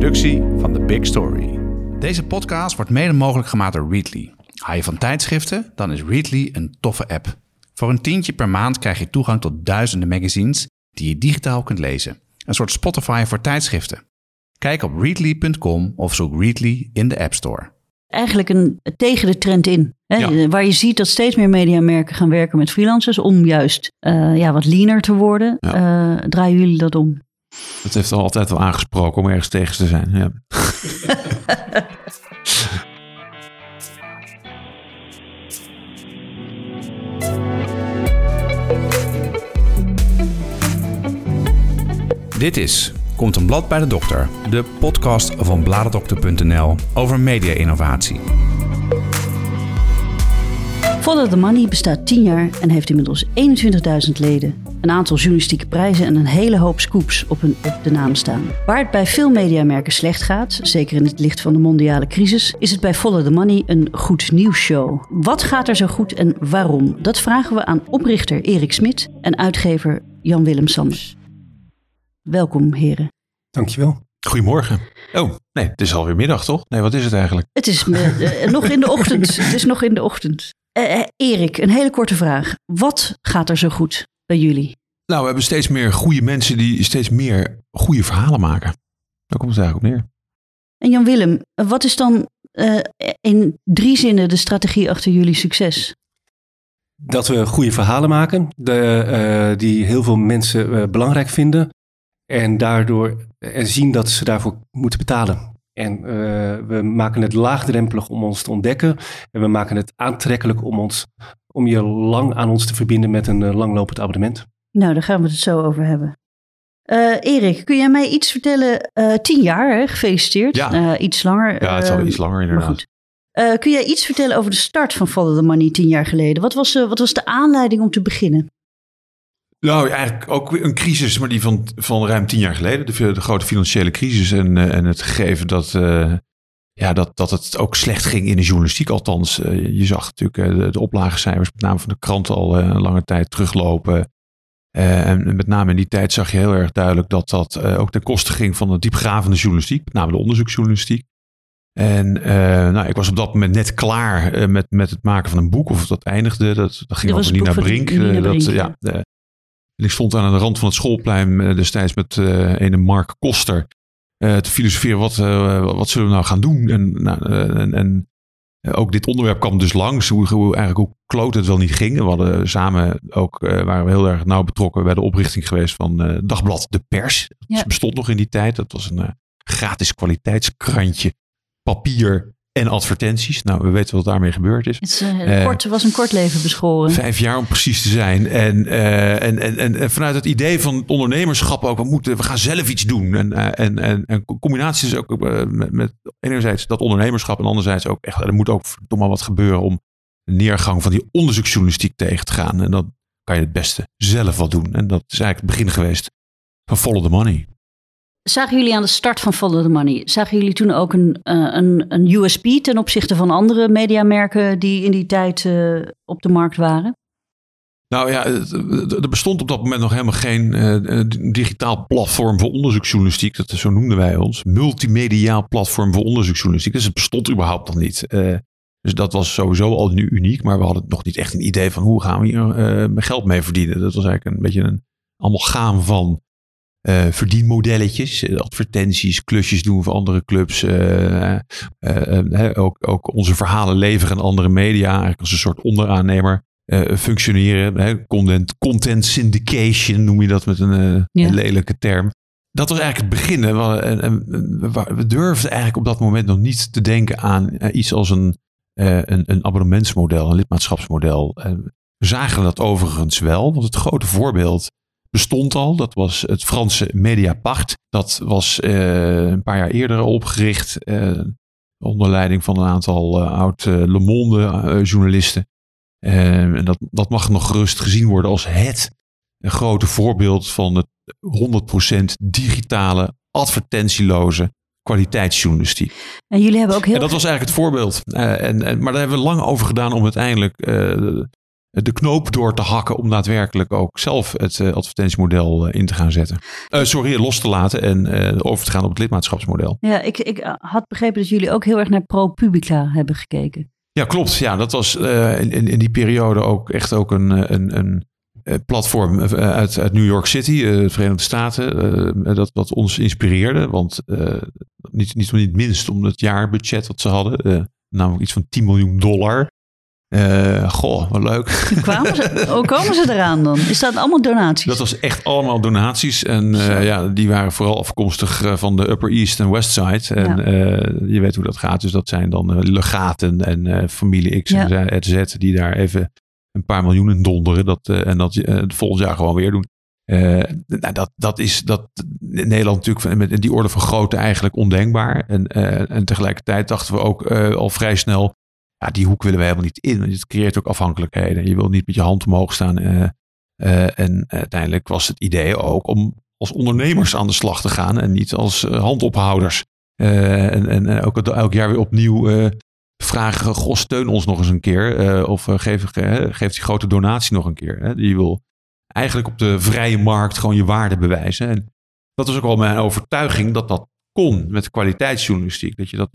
productie van The Big Story. Deze podcast wordt mede mogelijk gemaakt door Readly. Hou je van tijdschriften? Dan is Readly een toffe app. Voor een tientje per maand krijg je toegang tot duizenden magazines die je digitaal kunt lezen. Een soort Spotify voor tijdschriften. Kijk op readly.com of zoek Readly in de App Store. Eigenlijk tegen de trend in. Hè? Ja. Waar je ziet dat steeds meer mediamerken gaan werken met freelancers om juist wat leaner te worden. Ja. Draaien jullie dat om? Dat heeft al altijd wel aangesproken om ergens tegen te zijn. Ja. Dit is Komt een blad bij de dokter, de podcast van bladerdokter.nl over media-innovatie. Follow the Money bestaat 10 jaar en heeft inmiddels 21.000 leden, een aantal journalistieke prijzen en een hele hoop scoops op de naam staan. Waar het bij veel mediamerken slecht gaat, zeker in het licht van de mondiale crisis, is het bij Follow the Money een goed nieuwsshow. Wat gaat er zo goed en waarom? Dat vragen we aan oprichter Erik Smit en uitgever Jan-Willem Sanders. Welkom, heren. Dankjewel. Goedemorgen. Oh, nee, het is alweer middag, toch? Nee, wat is het eigenlijk? Het is nog in de ochtend. Het is nog in de ochtend. Erik, een hele korte vraag. Wat gaat er zo goed bij jullie? Nou, we hebben steeds meer goede mensen die steeds meer goede verhalen maken. Daar komt het eigenlijk op neer. En Jan-Willem, wat is dan in 3 zinnen de strategie achter jullie succes? Dat we goede verhalen maken, die heel veel mensen belangrijk vinden. En daardoor zien dat ze daarvoor moeten betalen. En we maken het laagdrempelig om ons te ontdekken. En we maken het aantrekkelijk om je lang aan ons te verbinden met een langlopend abonnement. Nou, daar gaan we het zo over hebben. Erik, kun jij mij iets vertellen? 10 jaar, hè? Gefeliciteerd. Ja. Iets langer. Ja, het is al iets langer inderdaad. Maar goed. Kun jij iets vertellen over de start van Follow the Money 10 jaar geleden? Wat was de aanleiding om te beginnen? Nou, eigenlijk ook een crisis, maar die van ruim 10 jaar geleden. De grote financiële crisis en het gegeven dat het ook slecht ging in de journalistiek. Althans, je zag natuurlijk de oplagecijfers, met name van de kranten, al een lange tijd teruglopen. En met name in die tijd zag je heel erg duidelijk dat ook ten koste ging van de diepgravende journalistiek, met name de onderzoeksjournalistiek. En ik was op dat moment net klaar met het maken van een boek, of dat eindigde. Dat ging over Nina Brink. En ik stond aan de rand van het schoolplein destijds met ene Mark Koster te filosoferen, wat zullen we nou gaan doen? En ook dit onderwerp kwam dus langs, hoe kloot het wel niet ging. We hadden samen ook, waren we heel erg nauw betrokken bij de oprichting geweest van Dagblad De Pers. Ja. Dat bestond nog in die tijd. Dat was een gratis kwaliteitskrantje, papier en advertenties. Nou, we weten wat daarmee gebeurd is. Het was een kort leven beschoren. 5 jaar om precies te zijn. En vanuit het idee van ondernemerschap ook. We gaan zelf iets doen. En combinaties ook met enerzijds dat ondernemerschap. En anderzijds ook echt. Er moet ook verdomme wat gebeuren om de neergang van die onderzoeksjournalistiek tegen te gaan. En dan kan je het beste zelf wat doen. En dat is eigenlijk het begin geweest van Follow the Money. Zagen jullie aan de start van Follow the Money, zagen jullie toen ook een USP ten opzichte van andere mediamerken die in die tijd op de markt waren? Nou ja, er bestond op dat moment nog helemaal geen digitaal platform voor onderzoeksjournalistiek. Zo noemden wij ons. Multimediaal platform voor onderzoeksjournalistiek. Dus het bestond überhaupt nog niet. Dus dat was sowieso al nu uniek. Maar we hadden nog niet echt een idee van hoe gaan we hier geld mee verdienen. Dat was eigenlijk een beetje een amalgaam van verdienmodelletjes, advertenties, klusjes doen voor andere clubs. Ook onze verhalen leveren aan andere media. Eigenlijk als een soort onderaannemer functioneren. Content syndication noem je dat met een lelijke term. Dat was eigenlijk het begin. We durfden eigenlijk op dat moment nog niet te denken aan iets als een abonnementsmodel, een lidmaatschapsmodel. We zagen dat overigens wel, want het grote voorbeeld bestond al. Dat was het Franse Mediapart. Dat was een paar jaar eerder opgericht. Onder leiding van een aantal oud Le Monde journalisten. En dat mag nog gerust gezien worden als het grote voorbeeld van het 100% digitale, advertentieloze kwaliteitsjournalistiek. En jullie hebben ook heel. En dat was eigenlijk het voorbeeld. Maar daar hebben we lang over gedaan om uiteindelijk de knoop door te hakken om daadwerkelijk ook zelf het advertentiemodel in te gaan zetten. Los te laten en over te gaan op het lidmaatschapsmodel. Ja, ik had begrepen dat jullie ook heel erg naar ProPublica hebben gekeken. Ja, klopt. Ja, dat was in die periode ook echt ook een platform uit New York City, de Verenigde Staten, dat ons inspireerde. Want niet minst om het jaarbudget dat ze hadden, namelijk iets van $10 miljoen. Goh, wat leuk. Hoe komen ze eraan dan? Is dat allemaal donaties? Dat was echt allemaal donaties. En die waren vooral afkomstig van de Upper East en West Side. En je weet hoe dat gaat. Dus dat zijn dan legaten en familie X en Z die daar even een paar miljoen in donderen. En dat volgend jaar gewoon weer doen. Dat is in Nederland natuurlijk met die orde van grootte eigenlijk ondenkbaar. En tegelijkertijd dachten we ook al vrij snel, ja, die hoek willen we helemaal niet in. Want het creëert ook afhankelijkheden. Je wil niet met je hand omhoog staan. En uiteindelijk was het idee ook om als ondernemers aan de slag te gaan. En niet als handophouders. En ook elk jaar weer opnieuw vragen. Goh, steun ons nog eens een keer. Of geef die grote donatie nog een keer. Hè? Je wil eigenlijk op de vrije markt gewoon je waarde bewijzen. En dat was ook wel mijn overtuiging dat dat kon. Met kwaliteitsjournalistiek. Dat je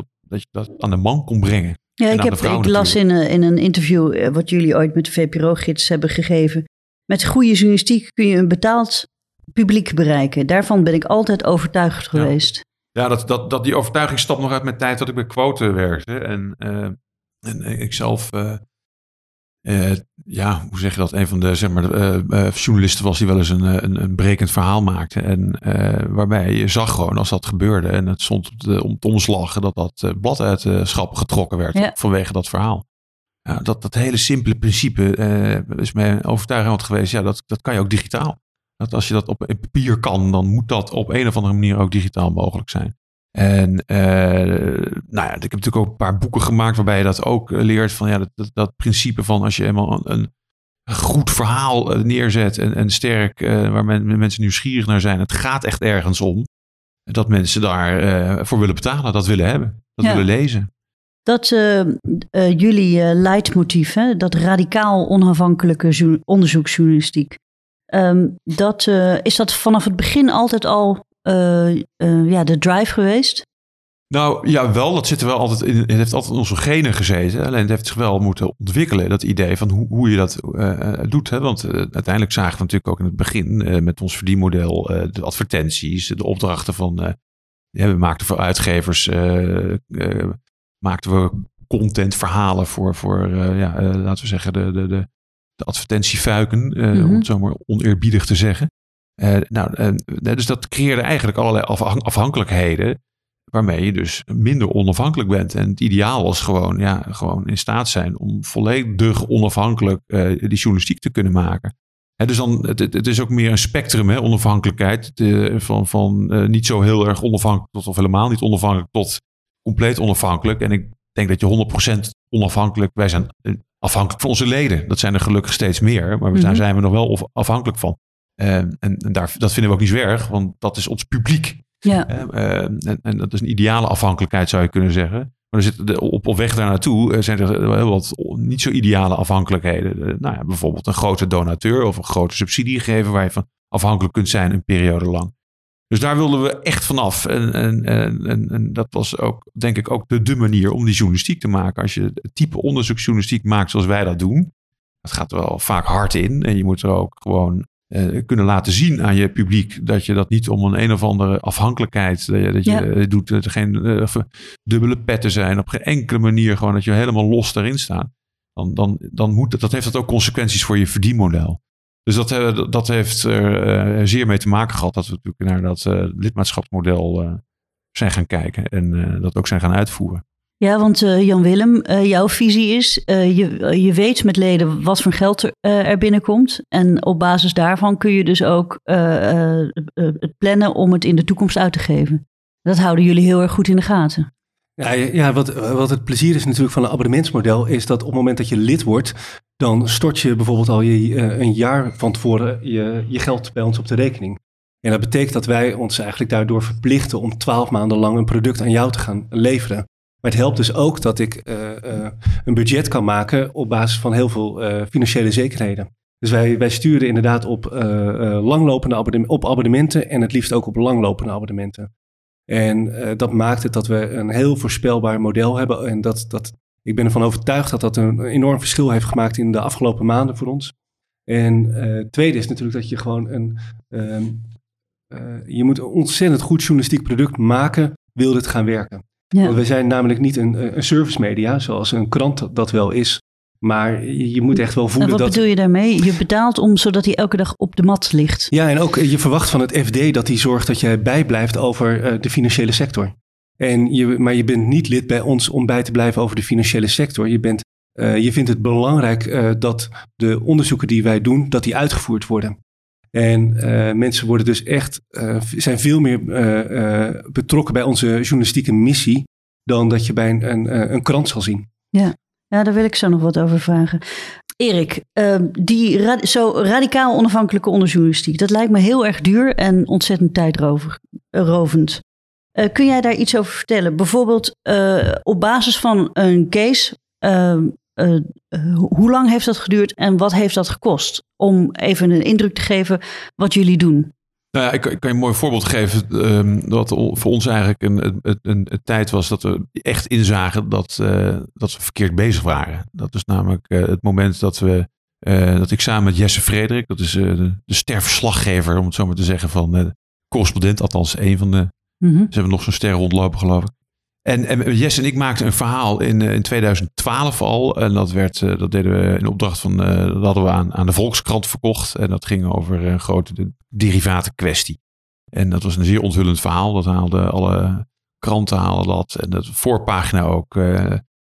dat aan de man kon brengen. Ja, ik las in een interview wat jullie ooit met de VPRO-gids hebben gegeven. Met goede journalistiek kun je een betaald publiek bereiken. Daarvan ben ik altijd overtuigd geweest. Ja, dat die overtuiging stapt nog uit mijn tijd dat ik bij Qoute werkte. En ik zelf, hoe zeg je dat? Een van de journalisten was die wel eens een brekend verhaal maakte. En waarbij je zag gewoon als dat gebeurde. En het stond op de omslag dat blad uit de schappen getrokken werd vanwege dat verhaal. Ja, dat hele simpele principe is mijn overtuiging altijd geweest. Ja, dat kan je ook digitaal. Dat als je dat op papier kan, dan moet dat op een of andere manier ook digitaal mogelijk zijn. En ik heb natuurlijk ook een paar boeken gemaakt waarbij je dat ook leert van dat principe van als je eenmaal een goed verhaal neerzet en sterk, waar mensen nieuwsgierig naar zijn. Het gaat echt ergens om dat mensen daarvoor willen betalen, dat willen hebben, dat willen lezen. Dat jullie leidmotief, hè, dat radicaal onafhankelijke onderzoeksjournalistiek, is dat vanaf het begin altijd al de drive geweest? Nou, jawel, dat zit er wel altijd in. Het heeft altijd in onze genen gezeten. Alleen het heeft zich wel moeten ontwikkelen, dat idee van hoe je dat doet. Hè? Want uiteindelijk zagen we natuurlijk ook in het begin met ons verdienmodel de advertenties, de opdrachten van... we maakten voor uitgevers, maakten we content, verhalen voor laten we zeggen de advertentiefuiken, om het zo maar oneerbiedig te zeggen. Dus dat creëerde eigenlijk allerlei afhankelijkheden waarmee je dus minder onafhankelijk bent. En het ideaal was gewoon in staat zijn om volledig onafhankelijk die journalistiek te kunnen maken. Dus dan, het is ook meer een spectrum, hè, onafhankelijkheid. Van niet zo heel erg onafhankelijk tot of helemaal niet onafhankelijk tot compleet onafhankelijk. En ik denk dat je 100% onafhankelijk, wij zijn afhankelijk van onze leden. Dat zijn er gelukkig steeds meer, maar daar zijn we nog wel afhankelijk van. Dat vinden we ook niet zo erg, want dat is ons publiek. Ja. En dat is een ideale afhankelijkheid, zou je kunnen zeggen. Maar er zit op weg daar naartoe zijn er heel wat niet zo ideale afhankelijkheden. Bijvoorbeeld een grote donateur of een grote subsidiegever waar je van afhankelijk kunt zijn een periode lang. Dus daar wilden we echt vanaf. En dat was ook, denk ik, ook de manier om die journalistiek te maken. Als je het type onderzoeksjournalistiek maakt zoals wij dat doen, dat gaat er wel vaak hard in. En je moet er ook gewoon kunnen laten zien aan je publiek dat je dat niet om een of andere afhankelijkheid dat je doet, dat er geen dubbele petten zijn, op geen enkele manier gewoon dat je helemaal los daarin staat. Dan moet dat heeft dat ook consequenties voor je verdienmodel. Dus dat heeft er zeer mee te maken gehad dat we natuurlijk naar dat lidmaatschapsmodel zijn gaan kijken en dat ook zijn gaan uitvoeren. Ja, want Jan-Willem, jouw visie is, je weet met leden wat voor geld er binnenkomt. En op basis daarvan kun je dus ook het plannen om het in de toekomst uit te geven. Dat houden jullie heel erg goed in de gaten. Ja, wat het plezier is natuurlijk van een abonnementsmodel is dat op het moment dat je lid wordt, dan stort je bijvoorbeeld al een jaar van tevoren je geld bij ons op de rekening. En dat betekent dat wij ons eigenlijk daardoor verplichten om 12 maanden lang een product aan jou te gaan leveren. Maar het helpt dus ook dat ik een budget kan maken op basis van heel veel financiële zekerheden. Dus wij sturen inderdaad op langlopende abonnementen en het liefst ook op langlopende abonnementen. En dat maakt het dat we een heel voorspelbaar model hebben. En ik ben ervan overtuigd dat een enorm verschil heeft gemaakt in de afgelopen maanden voor ons. En tweede is natuurlijk dat je gewoon je moet een ontzettend goed journalistiek product maken, wil dit gaan werken. Ja. Want we zijn namelijk niet een service media, zoals een krant dat wel is. Maar je moet echt wel voelen dat... En wat bedoel je daarmee? Je betaalt om zodat hij elke dag op de mat ligt. Ja, en ook je verwacht van het FD dat hij zorgt dat jij bijblijft over de financiële sector. Maar je bent niet lid bij ons om bij te blijven over de financiële sector. Je vindt het belangrijk dat de onderzoeken die wij doen, dat die uitgevoerd worden. En mensen worden dus echt, zijn veel meer betrokken bij onze journalistieke missie dan dat je bij een krant zal zien. Ja. Ja, daar wil ik zo nog wat over vragen. Erik, die radicaal onafhankelijke onderzoeksjournalistiek, dat lijkt me heel erg duur en ontzettend tijdrovend. Kun jij daar iets over vertellen? Bijvoorbeeld op basis van een case, hoe lang heeft dat geduurd en wat heeft dat gekost? Om even een indruk te geven wat jullie doen. Nou ja, ik kan je een mooi voorbeeld geven dat voor ons eigenlijk een tijd was dat we echt inzagen dat we verkeerd bezig waren. Dat is namelijk het moment dat ik samen met Jesse Frederik, dat is de sterverslaggever om het zo maar te zeggen van correspondent, althans één van de, ze hebben nog zo'n ster rondlopen geloof ik. En Jesse en ik maakten een verhaal in 2012 al. En dat deden we in opdracht dat hadden we aan de Volkskrant verkocht. En dat ging over een grote derivatenkwestie. En dat was een zeer onthullend verhaal. Dat haalden alle kranten en de voorpagina ook.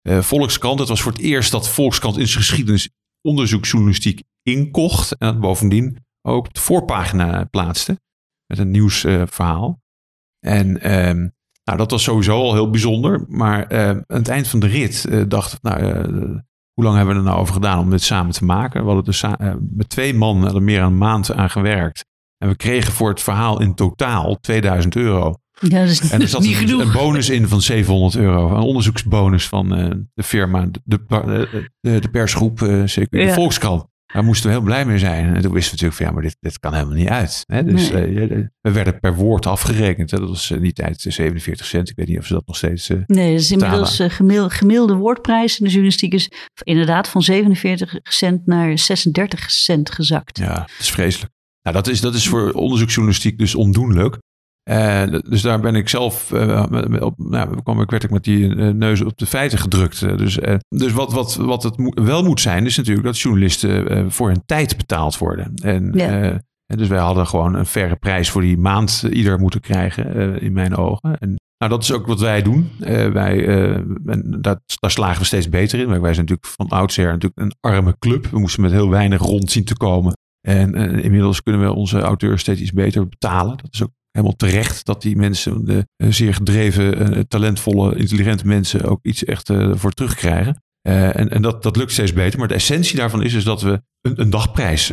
Volkskrant, het was voor het eerst dat Volkskrant in zijn geschiedenis onderzoeksjournalistiek inkocht. En dat bovendien ook de voorpagina plaatste. Met een nieuwsverhaal. Nou, dat was sowieso al heel bijzonder. Maar aan het eind van de rit dacht ik, hoe lang hebben we er nou over gedaan om dit samen te maken? We hadden dus met 2 man er meer dan een maand aan gewerkt. En we kregen voor het verhaal in totaal €2000. Ja, en er zat niet een bonus in van €700. Een onderzoeksbonus van de firma, de persgroep, zeker de Volkskrant. Daar moesten we heel blij mee zijn. En toen wisten we natuurlijk van maar dit kan helemaal niet uit. Hè? Dus we werden per woord afgerekend. Hè? Dat was in die tijd 47 cent. Ik weet niet of ze dat nog steeds nee, dat is inmiddels gemiddelde woordprijs in de journalistiek is inderdaad van 47 cent naar 36 cent gezakt. Ja, dat is vreselijk. Nou, dat is voor onderzoeksjournalistiek dus ondoenlijk. Dus daar ben ik zelf, werd ik met die neus op de feiten gedrukt. Dus wat het wel moet zijn, is natuurlijk dat journalisten voor hun tijd betaald worden. En dus wij hadden gewoon een faire prijs voor die maand ieder moeten krijgen, in mijn ogen. En, dat is ook wat wij doen. Daar slagen we steeds beter in. Maar wij zijn natuurlijk van oudsher een arme club. We moesten met heel weinig rond zien te komen. En inmiddels kunnen we onze auteurs steeds iets beter betalen. Dat is ook helemaal terecht dat die mensen, de zeer gedreven, talentvolle, intelligente mensen ook iets echt voor terugkrijgen. Dat lukt steeds beter. Maar de essentie daarvan is dat we een dagprijs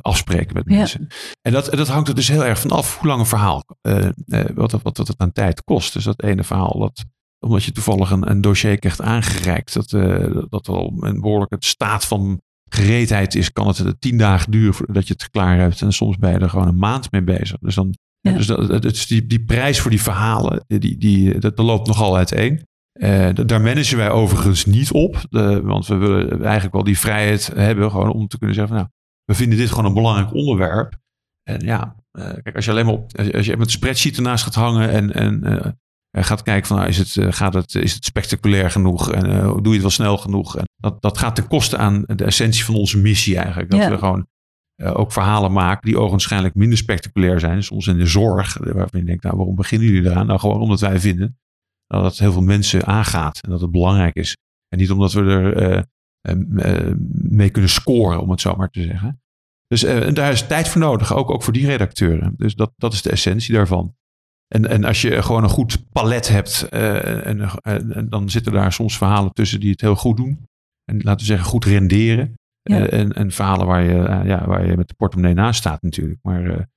afspreken met mensen. Ja. En dat hangt er dus heel erg van af hoe lang een verhaal, wat het aan tijd kost. Dus dat ene verhaal, omdat je toevallig een dossier krijgt aangereikt, dat al een behoorlijke staat van gereedheid is, kan het 10 dagen duren voordat je het klaar hebt. En soms ben je er gewoon een maand mee bezig. Dus dan... Ja. Dus die prijs voor die verhalen, dat loopt nogal uiteen. Daar managen wij overigens niet op. Want we willen eigenlijk wel die vrijheid hebben gewoon om te kunnen zeggen van, we vinden dit gewoon een belangrijk onderwerp. En kijk, als je alleen maar als je met een spreadsheet ernaast gaat hangen en gaat kijken van, is het spectaculair genoeg en doe je het wel snel genoeg. En dat gaat ten koste aan de essentie van onze missie eigenlijk. Dat we gewoon ook verhalen maken die ogenschijnlijk minder spectaculair zijn. Soms in de zorg, waarvan je denkt, waarom beginnen jullie eraan? Gewoon omdat wij vinden dat het heel veel mensen aangaat en dat het belangrijk is. En niet omdat we er mee kunnen scoren, om het zo maar te zeggen. Dus daar is tijd voor nodig, ook voor die redacteuren. Dus dat is de essentie daarvan. En als je gewoon een goed palet hebt, en dan zitten daar soms verhalen tussen die het heel goed doen. En laten we zeggen, goed renderen. Ja. En verhalen waar je met de portemonnee naast staat natuurlijk. Maar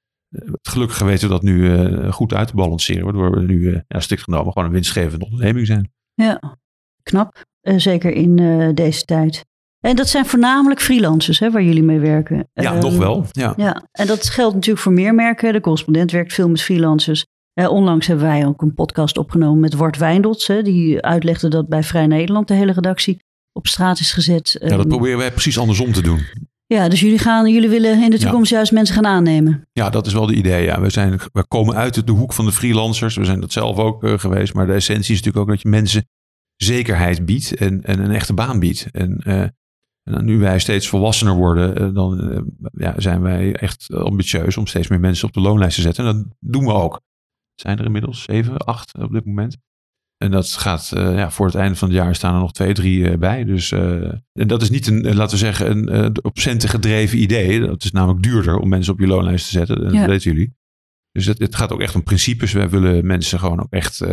gelukkig weten we dat nu goed uit te balanceren. Waardoor we nu strikt genomen gewoon een winstgevende onderneming zijn. Ja, knap. Zeker in deze tijd. En dat zijn voornamelijk freelancers, hè, waar jullie mee werken. Ja, nog wel. Ja. Ja. En dat geldt natuurlijk voor meer merken. De Correspondent werkt veel met freelancers. Onlangs hebben wij ook een podcast opgenomen met Ward Wijndots. Die uitlegde dat bij Vrij Nederland de hele redactie op straat is gezet. Ja, dat proberen wij precies andersom te doen. Ja, dus jullie willen in de toekomst juist mensen gaan aannemen. Ja, dat is wel de idee. Ja. We komen uit de hoek van de freelancers. We zijn dat zelf ook geweest. Maar de essentie is natuurlijk ook dat je mensen zekerheid biedt en een echte baan biedt. En nu wij steeds volwassener worden, zijn wij echt ambitieus om steeds meer mensen op de loonlijst te zetten. En dat doen we ook. Zijn er inmiddels 7, 8 op dit moment. En dat gaat voor het einde van het jaar staan er nog 2, 3 bij. Dus en dat is niet een op centen gedreven idee. Dat is namelijk duurder om mensen op je loonlijst te zetten. En dat weten jullie. Dus het gaat ook echt om principes. Wij willen mensen gewoon ook echt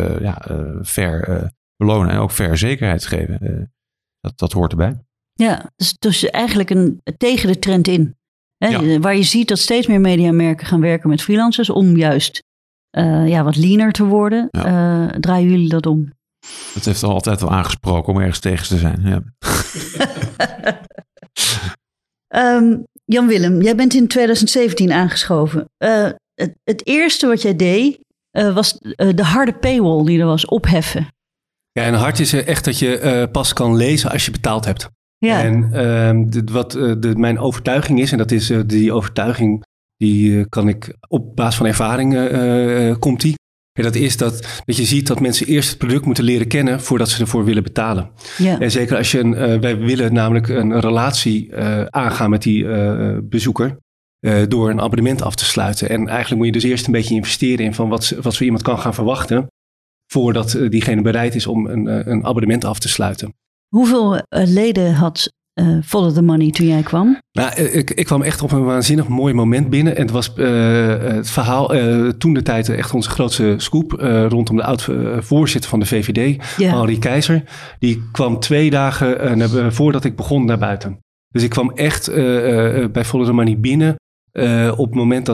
fair belonen en ook fair zekerheid geven. Dat hoort erbij. Ja, dus eigenlijk tegen de trend in. Hè? Ja. Waar je ziet dat steeds meer mediamerken gaan werken met freelancers om juist wat leaner te worden. Ja. Draaien jullie dat om? Dat heeft altijd al aangesproken om ergens tegen te zijn. Ja. Jan-Willem, jij bent in 2017 aangeschoven. Het eerste wat jij deed was de harde paywall die er was opheffen. Ja, en hard is echt dat je pas kan lezen als je betaald hebt. Ja. En mijn overtuiging is, en dat is die overtuiging, die kan ik op basis van ervaringen, komt die. En dat is dat je ziet dat mensen eerst het product moeten leren kennen voordat ze ervoor willen betalen. Ja. En zeker als je wij willen namelijk een relatie aangaan met die bezoeker door een abonnement af te sluiten. En eigenlijk moet je dus eerst een beetje investeren in van wat zo iemand kan gaan verwachten voordat diegene bereid is om een abonnement af te sluiten. Hoeveel leden had Follow the Money toen jij kwam? Nou, ik kwam echt op een waanzinnig mooi moment binnen. En het was het verhaal toentertijd echt onze grootste scoop rondom de oud-voorzitter van de VVD, Margie Keijzer. Die kwam 2 dagen voordat ik begon naar buiten. Dus ik kwam echt bij Follow the Money binnen op het moment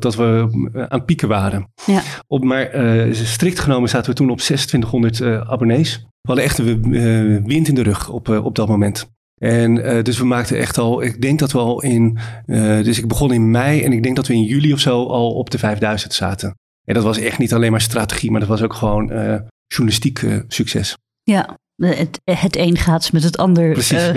dat we aan pieken waren. Ja. Maar strikt genomen zaten we toen op 2600 abonnees. We hadden echt een wind in de rug op dat moment. En dus we maakten echt al, ik denk dat we al in, dus ik begon in mei en ik denk dat we in juli of zo al op de 5000 zaten. En dat was echt niet alleen maar strategie, maar dat was ook gewoon journalistiek succes. Ja, het een gaat met het ander. Precies,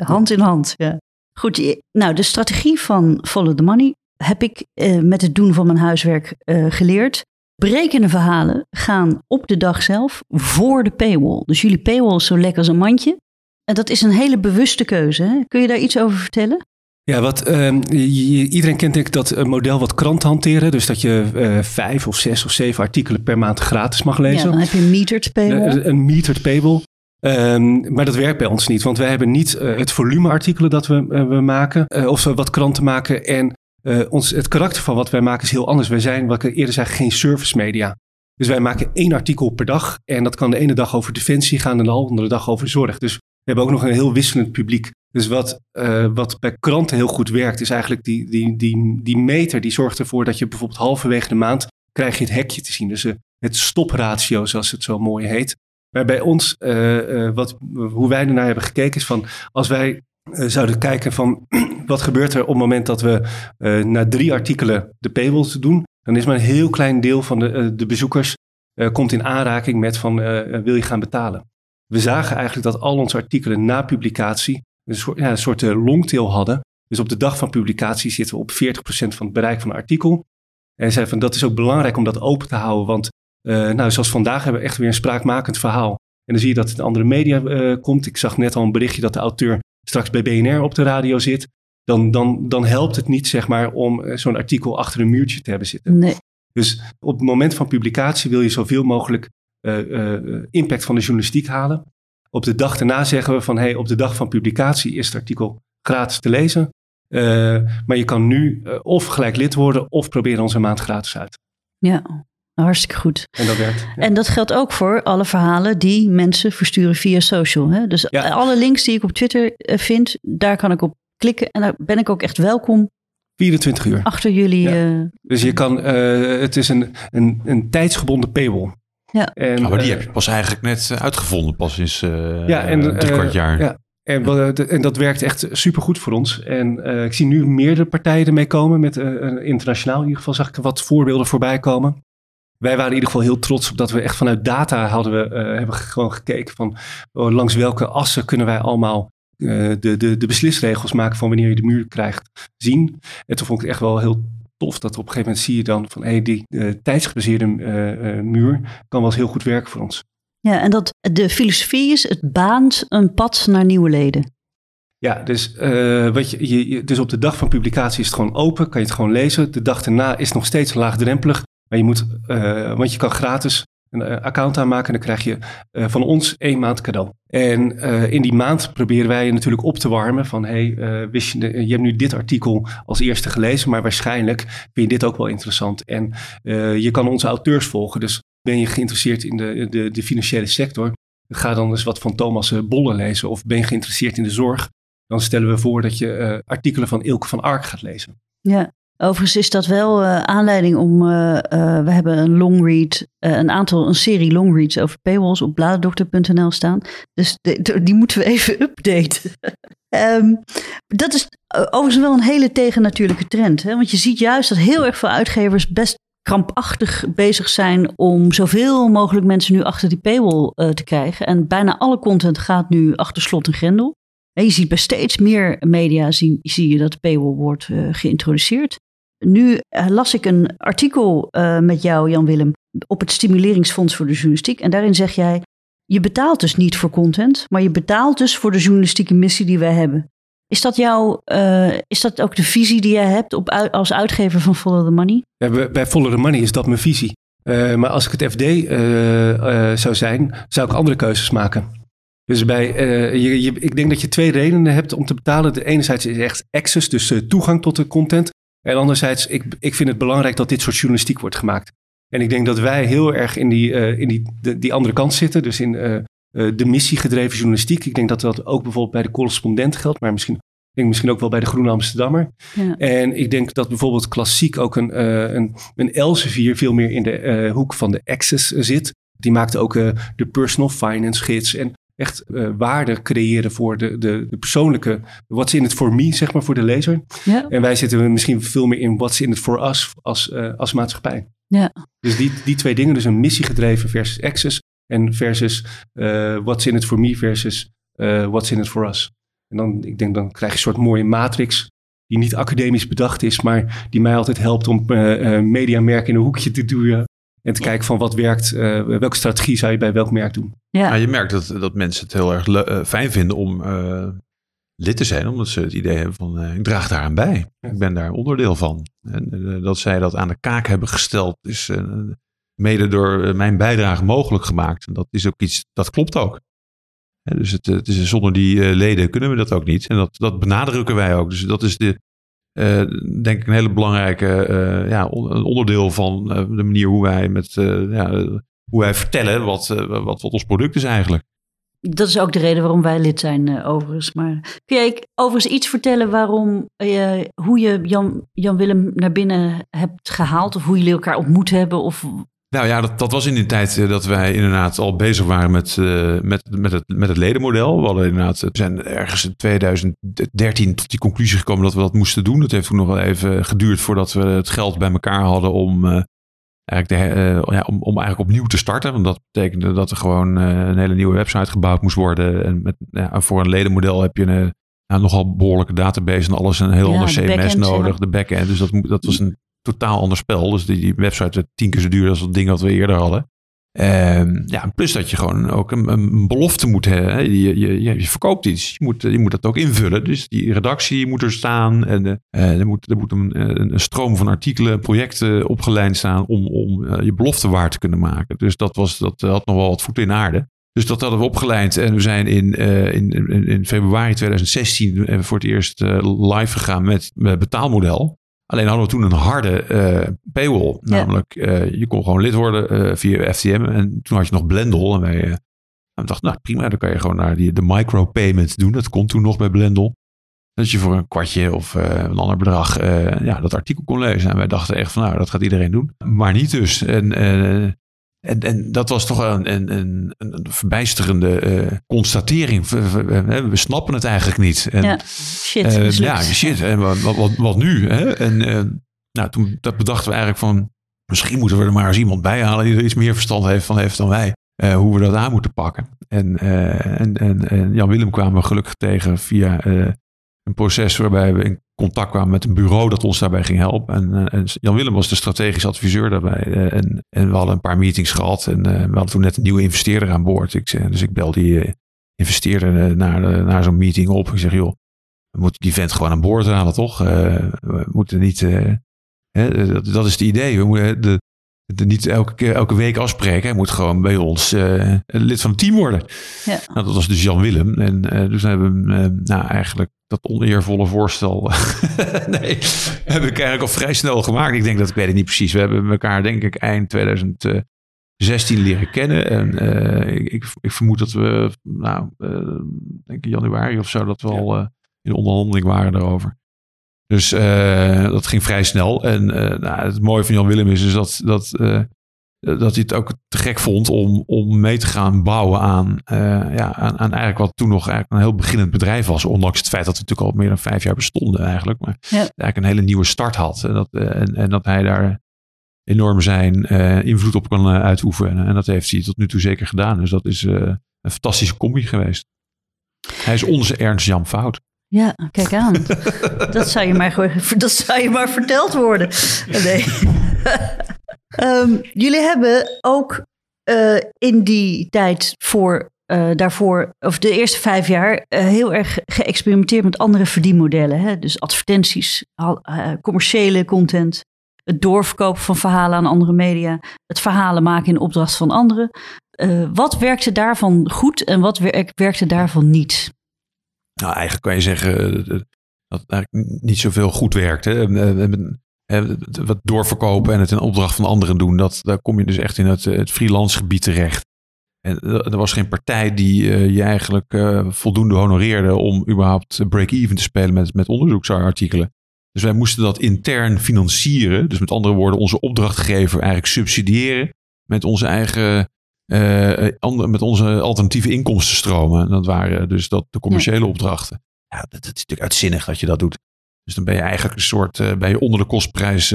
hand in hand. Ja. Goed, nou de strategie van Follow the Money heb ik met het doen van mijn huiswerk geleerd. Brekende verhalen gaan op de dag zelf voor de paywall. Dus jullie paywall is zo lekker als een mandje. En dat is een hele bewuste keuze. Hè? Kun je daar iets over vertellen? Ja, iedereen kent denk ik dat model wat kranten hanteren. Dus dat je 5 of 6 of 7 artikelen per maand gratis mag lezen. Ja, dan heb je een metered paywall. Een metered paywall. Maar dat werkt bij ons niet. Want wij hebben niet het volume artikelen dat we maken. Of wat kranten maken. En het karakter van wat wij maken is heel anders. Wij zijn, wat ik eerder zei, geen service media. Dus wij maken 1 artikel per dag. En dat kan de ene dag over defensie gaan en de andere dag over zorg. Dus we hebben ook nog een heel wisselend publiek. Dus wat bij kranten heel goed werkt, is eigenlijk die meter. Die zorgt ervoor dat je bijvoorbeeld halverwege de maand krijg je het hekje te zien. Dus het stopratio, zoals het zo mooi heet. Maar bij ons, hoe wij ernaar hebben gekeken, is van als wij zouden kijken van wat gebeurt er op het moment dat we na 3 artikelen de paywall doen. Dan is maar een heel klein deel van de bezoekers komt in aanraking met van wil je gaan betalen. We zagen eigenlijk dat al onze artikelen na publicatie een soort longtail hadden. Dus op de dag van publicatie zitten we op 40% van het bereik van een artikel. En zeiden van dat is ook belangrijk om dat open te houden. Want zoals vandaag hebben we echt weer een spraakmakend verhaal. En dan zie je dat het in andere media komt. Ik zag net al een berichtje dat de auteur straks bij BNR op de radio zit. Dan helpt het niet zeg maar om zo'n artikel achter een muurtje te hebben zitten. Nee. Dus op het moment van publicatie wil je zoveel mogelijk impact van de journalistiek halen. Op de dag daarna zeggen we van hey, op de dag van publicatie is het artikel gratis te lezen. Maar je kan nu of gelijk lid worden of proberen ons een maand gratis uit. Ja, hartstikke goed. En dat werkt. Ja. En dat geldt ook voor alle verhalen die mensen versturen via social. Hè? Dus alle links die ik op Twitter vind, daar kan ik op klikken. En daar ben ik ook echt welkom. 24 uur. Achter jullie. Ja. Dus je kan, het is een tijdsgebonden paywall. Ja. En, maar die heb je pas eigenlijk net uitgevonden, pas sinds drie kwart jaar. Ja. En dat werkt echt supergoed voor ons. En ik zie nu meerdere partijen ermee komen. Met internationaal in ieder geval zag ik wat voorbeelden voorbij komen. Wij waren in ieder geval heel trots op dat we echt vanuit data hebben gewoon gekeken van langs welke assen kunnen wij allemaal de beslisregels maken van wanneer je de muur krijgt zien. En toen vond ik het echt wel heel tof dat op een gegeven moment zie je dan van die tijdsgebaseerde muur kan wel eens heel goed werken voor ons. Ja, en dat de filosofie is, het baant een pad naar nieuwe leden. Ja, dus, dus op de dag van publicatie is het gewoon open, kan je het gewoon lezen. De dag daarna is het nog steeds laagdrempelig. Maar je moet, want je kan gratis een account aanmaken en dan krijg je van ons 1 maand cadeau. En in die maand proberen wij je natuurlijk op te warmen van je hebt nu dit artikel als eerste gelezen, maar waarschijnlijk vind je dit ook wel interessant. En je kan onze auteurs volgen, dus ben je geïnteresseerd in de financiële sector, ga dan eens wat van Thomas Bolle lezen. Of ben je geïnteresseerd in de zorg, dan stellen we voor dat je artikelen van Ilke van Ark gaat lezen. Ja. Overigens is dat wel aanleiding om, we hebben een longread, een serie longreads over paywalls op bladerdokter.nl staan. Dus die moeten we even updaten. Dat is overigens wel een hele tegennatuurlijke trend. Hè? Want je ziet juist dat heel erg veel uitgevers best krampachtig bezig zijn om zoveel mogelijk mensen nu achter die paywall te krijgen. En bijna alle content gaat nu achter slot en grendel. En je ziet bij steeds meer media zie je dat de paywall wordt geïntroduceerd. Nu las ik een artikel met jou, Jan-Willem, op het Stimuleringsfonds voor de Journalistiek. En daarin zeg jij, je betaalt dus niet voor content, maar je betaalt dus voor de journalistieke missie die wij hebben. Is dat ook de visie die jij hebt als uitgever van Follow the Money? Ja, bij Follow the Money is dat mijn visie. Maar als ik het FD zou zijn, zou ik andere keuzes maken. Dus ik denk dat je 2 redenen hebt om te betalen. De enerzijds is echt access, dus toegang tot de content. En anderzijds, ik vind het belangrijk dat dit soort journalistiek wordt gemaakt. En ik denk dat wij heel erg in die andere kant zitten. Dus in de missiegedreven journalistiek. Ik denk dat dat ook bijvoorbeeld bij de Correspondent geldt. Maar misschien ook wel bij de Groene Amsterdammer. Ja. En ik denk dat bijvoorbeeld klassiek ook een Elsevier veel meer in de hoek van de access zit. Die maakt ook de personal finance gids en echt waarde creëren voor de persoonlijke, what's in it for me, zeg maar, voor de lezer. Ja. En wij zitten misschien veel meer in what's in it for us als maatschappij. Ja. Dus die 2 dingen, dus een missiegedreven versus access en versus what's in it for me versus what's in it for us. En dan krijg je een soort mooie matrix die niet academisch bedacht is, maar die mij altijd helpt om mediamerken in een hoekje te duwen. En te kijken van wat werkt, welke strategie zou je bij welk merk doen. Ja. Nou, je merkt dat mensen het heel erg fijn vinden om lid te zijn. Omdat ze het idee hebben van ik draag daaraan bij. Ja. Ik ben daar onderdeel van. En dat zij dat aan de kaak hebben gesteld is mede door mijn bijdrage mogelijk gemaakt. En dat is ook iets, dat klopt ook. En dus het is, zonder die leden kunnen we dat ook niet. En dat benadrukken wij ook. Dus dat is denk ik een hele belangrijke onderdeel van de manier hoe wij vertellen wat ons product is eigenlijk. Dat is ook de reden waarom wij lid zijn overigens. Maar kun jij overigens iets vertellen hoe je Jan-Willem naar binnen hebt gehaald of hoe jullie elkaar ontmoet hebben? Of... Nou ja, dat was in die tijd dat wij inderdaad al bezig waren met het ledenmodel. We hadden zijn ergens in 2013 tot die conclusie gekomen dat we dat moesten doen. Dat heeft toen nog wel even geduurd voordat we het geld bij elkaar hadden om eigenlijk opnieuw te starten. Want dat betekende dat er gewoon een hele nieuwe website gebouwd moest worden. En voor een ledenmodel heb je een nogal behoorlijke database en alles een heel ander CMS nodig. Ja. De backend, dus dat was een totaal ander spel. Dus die website werd 10 keer zo duur als dat ding wat we eerder hadden. Plus dat je gewoon ook een belofte moet hebben. Je verkoopt iets. Je moet dat ook invullen. Dus die redactie moet er staan. En er moet een stroom van artikelen, projecten opgeleid staan om je belofte waar te kunnen maken. Dus dat had nog wel wat voeten in aarde. Dus dat hadden we opgeleid. En we zijn in februari 2016 voor het eerst live gegaan met betaalmodel. Alleen hadden we toen een harde paywall. Namelijk, je kon gewoon lid worden via FCM. En toen had je nog Blendel. En wij dachten, nou prima, dan kan je gewoon naar de micropayment doen. Dat kon toen nog bij Blendel. Dat je voor een kwartje of een ander bedrag dat artikel kon lezen. En wij dachten echt van, nou, dat gaat iedereen doen. Maar niet dus. En En dat was toch een verbijsterende constatering. We snappen het eigenlijk niet. En, ja, shit. En wat nu? Hè? En toen dat bedachten we eigenlijk van... misschien moeten we er maar eens iemand bij halen... die er iets meer verstand heeft dan wij. Hoe we dat aan moeten pakken. En Jan-Willem kwamen we gelukkig tegen via... een proces waarbij we in contact kwamen met een bureau dat ons daarbij ging helpen. En Jan-Willem was de strategisch adviseur daarbij. En we hadden een paar meetings gehad. En we hadden toen net een nieuwe investeerder aan boord. Dus ik bel die investeerder naar zo'n meeting op. Ik zeg, joh, we moeten die vent gewoon aan boord halen, toch? We moeten niet... dat is het idee. We moeten niet elke week afspreken. Hij moet gewoon bij ons lid van het team worden. Ja. Nou, dat was dus Jan-Willem. En dus hebben we hem eigenlijk... dat oneervolle voorstel heb ik eigenlijk al vrij snel gemaakt. Ik denk dat, ik weet het niet precies. We hebben elkaar denk ik eind 2016 leren kennen. En ik vermoed dat we, denk in januari of zo, dat we al in onderhandeling waren daarover. Dus dat ging vrij snel. En het mooie van Jan-Willem is dus dat hij het ook te gek vond om mee te gaan bouwen aan eigenlijk wat toen nog eigenlijk een heel beginnend bedrijf was. Ondanks het feit dat we natuurlijk al meer dan 5 jaar bestonden eigenlijk. Maar eigenlijk een hele nieuwe start had. En dat hij daar enorm zijn invloed op kan uitoefenen. En dat heeft hij tot nu toe zeker gedaan. Dus dat is een fantastische combi geweest. Hij is onze Ernst-Jan Pfaut. Ja, kijk aan. dat zou je maar verteld worden. Nee. Jullie hebben ook in die tijd daarvoor, of de eerste 5 jaar, heel erg geëxperimenteerd met andere verdienmodellen. Hè? Dus advertenties, commerciële content, het doorverkopen van verhalen aan andere media, het verhalen maken in opdracht van anderen. Wat werkte daarvan goed en wat werkte daarvan niet? Nou, eigenlijk kan je zeggen dat het eigenlijk niet zoveel goed werkte. Wat doorverkopen en het in opdracht van anderen doen. Daar kom je dus echt in het freelance gebied terecht. En er was geen partij die je eigenlijk voldoende honoreerde om überhaupt break-even te spelen met onderzoeksartikelen. Dus wij moesten dat intern financieren. Dus met andere woorden, onze opdrachtgever eigenlijk subsidiëren met onze eigen met onze alternatieve inkomstenstromen. En dat waren dus de commerciële opdrachten. Ja, dat is natuurlijk uitzinnig dat je dat doet. Dus dan ben je eigenlijk een soort, ben je onder de kostprijs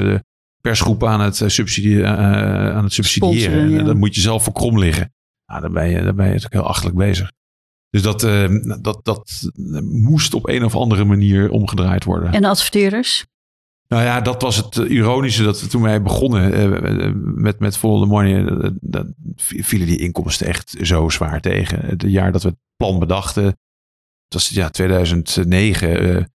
persgroep aan het subsidiëren. Sponsoren, ja. En dan moet je zelf voor krom liggen. Nou, dan ben je natuurlijk heel achterlijk bezig. Dus dat moest op een of andere manier omgedraaid worden. En adverteerders? Nou ja, dat was het ironische. Dat toen wij begonnen met Follow the Money, vielen die inkomsten echt zo zwaar tegen. Het jaar dat we het plan bedachten, dat was 2009...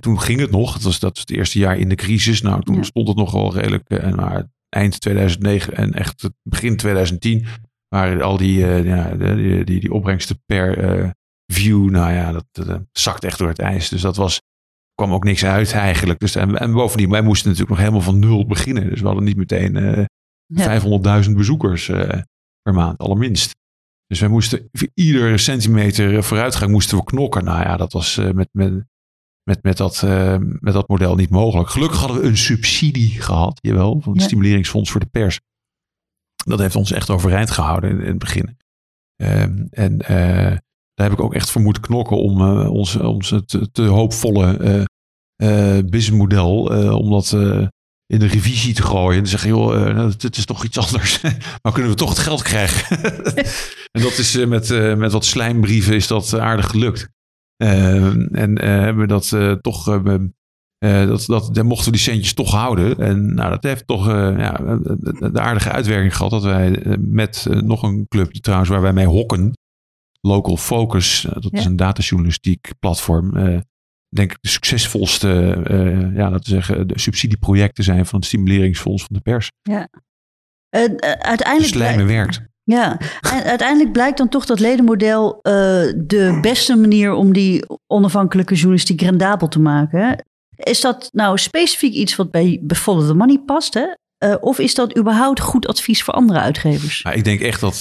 toen ging het nog. Dat was het eerste jaar in de crisis. Nou, toen stond het nog wel redelijk. Maar eind 2009 en echt begin 2010 waren al die opbrengsten per view. Nou ja, dat zakt echt door het ijs. Dus kwam ook niks uit eigenlijk. Dus, en bovendien, wij moesten natuurlijk nog helemaal van nul beginnen. Dus we hadden niet meteen 500.000 bezoekers per maand, allerminst. Dus wij moesten voor iedere centimeter vooruitgang moesten we knokken. Nou ja, dat was met dat model niet mogelijk. Gelukkig hadden we een subsidie gehad, jawel, van het Stimuleringsfonds voor de Pers. Dat heeft ons echt overeind gehouden in het begin. Daar heb ik ook echt voor moeten knokken om ons het te hoopvolle businessmodel, om dat in de revisie te gooien. En te zeggen, joh, dit is toch iets anders. Maar kunnen we toch het geld krijgen? En dat is met wat slijmbrieven is dat aardig gelukt. Hebben we dat toch... dan mochten we die centjes toch houden. En dat heeft toch de aardige uitwerking gehad. Dat wij met nog een club trouwens waar wij mee hokken. Local Focus. Is een datajournalistiek platform. Denk ik de succesvolste de subsidieprojecten zijn van het Stimuleringsfonds van de Pers. Ja. Uiteindelijk... De slijmen werkt. Ja, en uiteindelijk blijkt dan toch dat ledenmodel de beste manier om die onafhankelijke journalistiek rendabel te maken. Is dat nou specifiek iets wat bij Follow the Money past? Hè? Of is dat überhaupt goed advies voor andere uitgevers? Nou, ik denk echt dat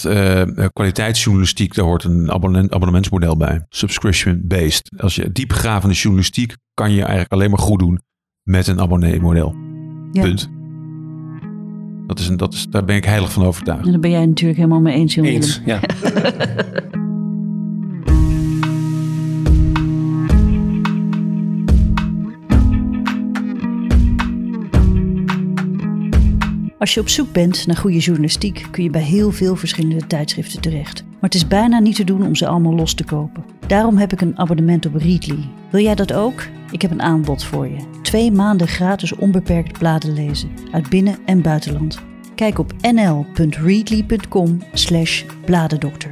kwaliteitsjournalistiek, daar hoort een abonnementsmodel bij. Subscription-based. Als je diepgravende journalistiek kan je eigenlijk alleen maar goed doen met een abonneemodel. Ja. Punt. Daar ben ik heilig van overtuigd. En daar ben jij natuurlijk helemaal mee eens, Jan-Willem. Eens, ja. Als je op zoek bent naar goede journalistiek, kun je bij heel veel verschillende tijdschriften terecht. Maar het is bijna niet te doen om ze allemaal los te kopen. Daarom heb ik een abonnement op Readly. Wil jij dat ook? Ik heb een aanbod voor je. 2 maanden gratis onbeperkt bladen lezen. Uit binnen- en buitenland. Kijk op nl.readly.com/bladendokter.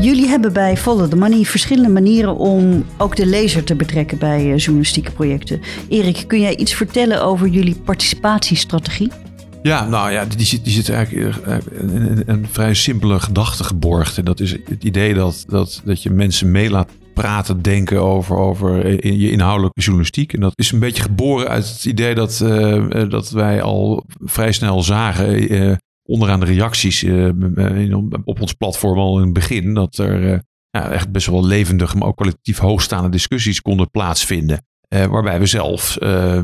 Jullie hebben bij Follow the Money verschillende manieren om ook de lezer te betrekken bij journalistieke projecten. Erik, kun jij iets vertellen over jullie participatiestrategie? Ja, nou ja, die zit eigenlijk in een vrij simpele gedachte geborgd. En dat is het idee dat je mensen mee laat praten, denken over je inhoudelijke journalistiek. En dat is een beetje geboren uit het idee dat wij al vrij snel zagen, onderaan de reacties op ons platform al in het begin, dat er echt best wel levendig, maar ook kwalitatief hoogstaande discussies konden plaatsvinden. Waarbij we zelf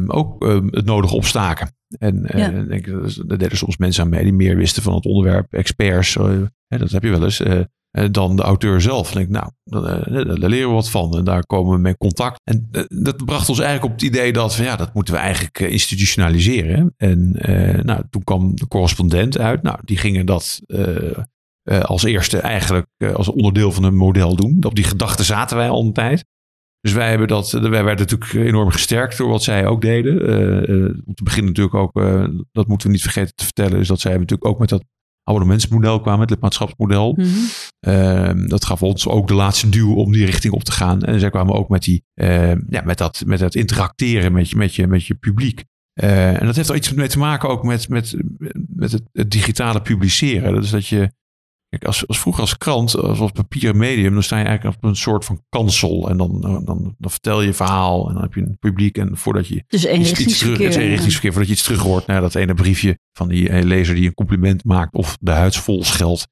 ook het nodige opstaken. Daar deden soms mensen aan mee die meer wisten van het onderwerp, experts, dat heb je wel eens, dan de auteur zelf. Dan denk ik, daar leren we wat van en daar komen we mee in contact. En dat bracht ons eigenlijk op het idee dat moeten we eigenlijk institutionaliseren. En toen kwam de Correspondent uit. Nou, die gingen dat als eerste eigenlijk als onderdeel van hun model doen. Op die gedachte zaten wij al een tijd. Dus wij werden natuurlijk enorm gesterkt door wat zij ook deden. Om te beginnen natuurlijk ook, dat moeten we niet vergeten te vertellen, is dat zij natuurlijk ook met dat abonnementsmodel kwamen, het lidmaatschapsmodel. Mm-hmm. Dat gaf ons ook de laatste duw om die richting op te gaan. En zij kwamen ook met dat interacteren met je publiek. En dat heeft er iets mee te maken ook met het digitale publiceren. Dat is dat je... Kijk, als vroeger als krant, als papieren medium, dan sta je eigenlijk op een soort van kansel. En dan vertel je verhaal en dan heb je een publiek. En voordat je dus eenrichtingsverkeer, voordat je iets terug hoort naar dat ene briefje van die lezer die een compliment maakt of de huid vol scheldt.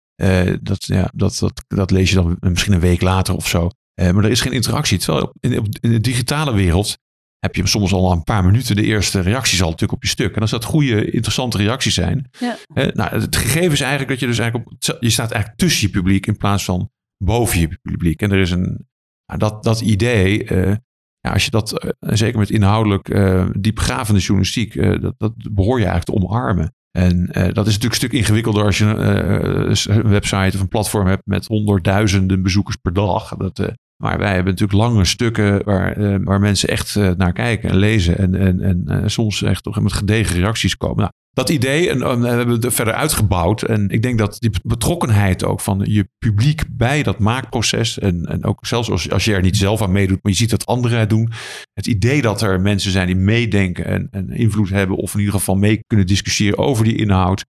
Dat lees je dan misschien een week later of zo. Maar er is geen interactie. Terwijl in de digitale wereld heb je soms al een paar minuten de eerste reacties al natuurlijk op je stuk. En als dat goede, interessante reacties zijn. Ja. Het gegeven is eigenlijk dat je dus eigenlijk je staat eigenlijk tussen je publiek in plaats van boven je publiek. En er is dat idee, als je dat, zeker met inhoudelijk diepgravende journalistiek, dat behoor je eigenlijk te omarmen. En dat is natuurlijk een stuk ingewikkelder als je een website of een platform hebt met honderdduizenden bezoekers per dag. Maar wij hebben natuurlijk lange stukken waar mensen echt naar kijken en lezen. En soms echt met gedegen reacties komen. Nou, dat idee we hebben we verder uitgebouwd. En ik denk dat die betrokkenheid ook van je publiek bij dat maakproces. En ook zelfs als je er niet zelf aan meedoet, maar je ziet dat anderen het doen. Het idee dat er mensen zijn die meedenken en invloed hebben. Of in ieder geval mee kunnen discussiëren over die inhoud.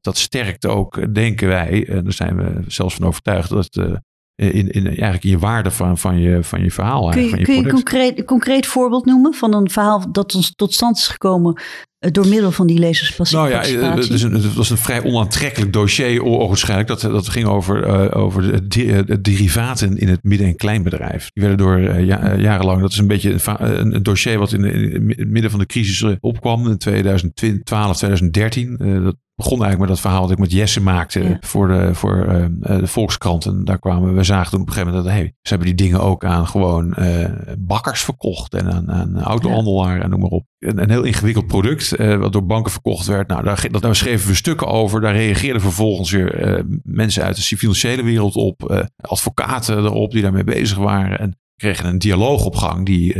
Dat sterkt ook, denken wij. En daar zijn we zelfs van overtuigd dat... eigenlijk in je waarde van je verhaal. Kun je een concreet voorbeeld noemen van een verhaal dat ons tot stand is gekomen door middel van die lezersparticipatie? Nou ja, het was een vrij onaantrekkelijk dossier, waarschijnlijk. Dat ging over de derivaten in het midden- en kleinbedrijf. Die werden door jarenlang, dat is een beetje een dossier wat in het midden van de crisis opkwam in 2012, 2013. Dat begon eigenlijk met dat verhaal dat ik met Jesse maakte voor de Volkskrant. En daar we zagen toen op een gegeven moment dat ze hebben die dingen ook aan gewoon bakkers verkocht en aan autohandelaar en noem maar op. Een heel ingewikkeld product wat door banken verkocht werd. Nou, daar schreven we stukken over. Daar reageerden vervolgens weer mensen uit de financiële wereld op. Advocaten erop die daarmee bezig waren. En kregen een dialoog op gang die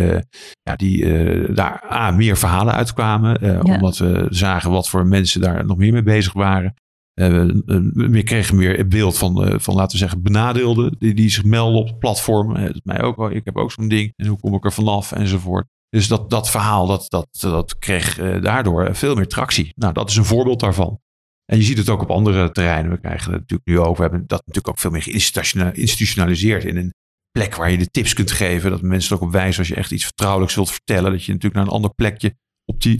daar meer verhalen uitkwamen. Omdat we zagen wat voor mensen daar nog meer mee bezig waren. We kregen meer het beeld van, laten we zeggen, benadeelden die zich melden op het platform. Mij ook wel, ik heb ook zo'n ding. En hoe kom ik er vanaf? Enzovoort. Dus dat verhaal, dat kreeg daardoor veel meer tractie. Nou, dat is een voorbeeld daarvan. En je ziet het ook op andere terreinen. We krijgen het natuurlijk nu ook. We hebben dat natuurlijk ook veel meer geïnstitutionaliseerd in een plek waar je de tips kunt geven. Dat mensen er ook op wijzen als je echt iets vertrouwelijks wilt vertellen. Dat je natuurlijk naar een ander plekje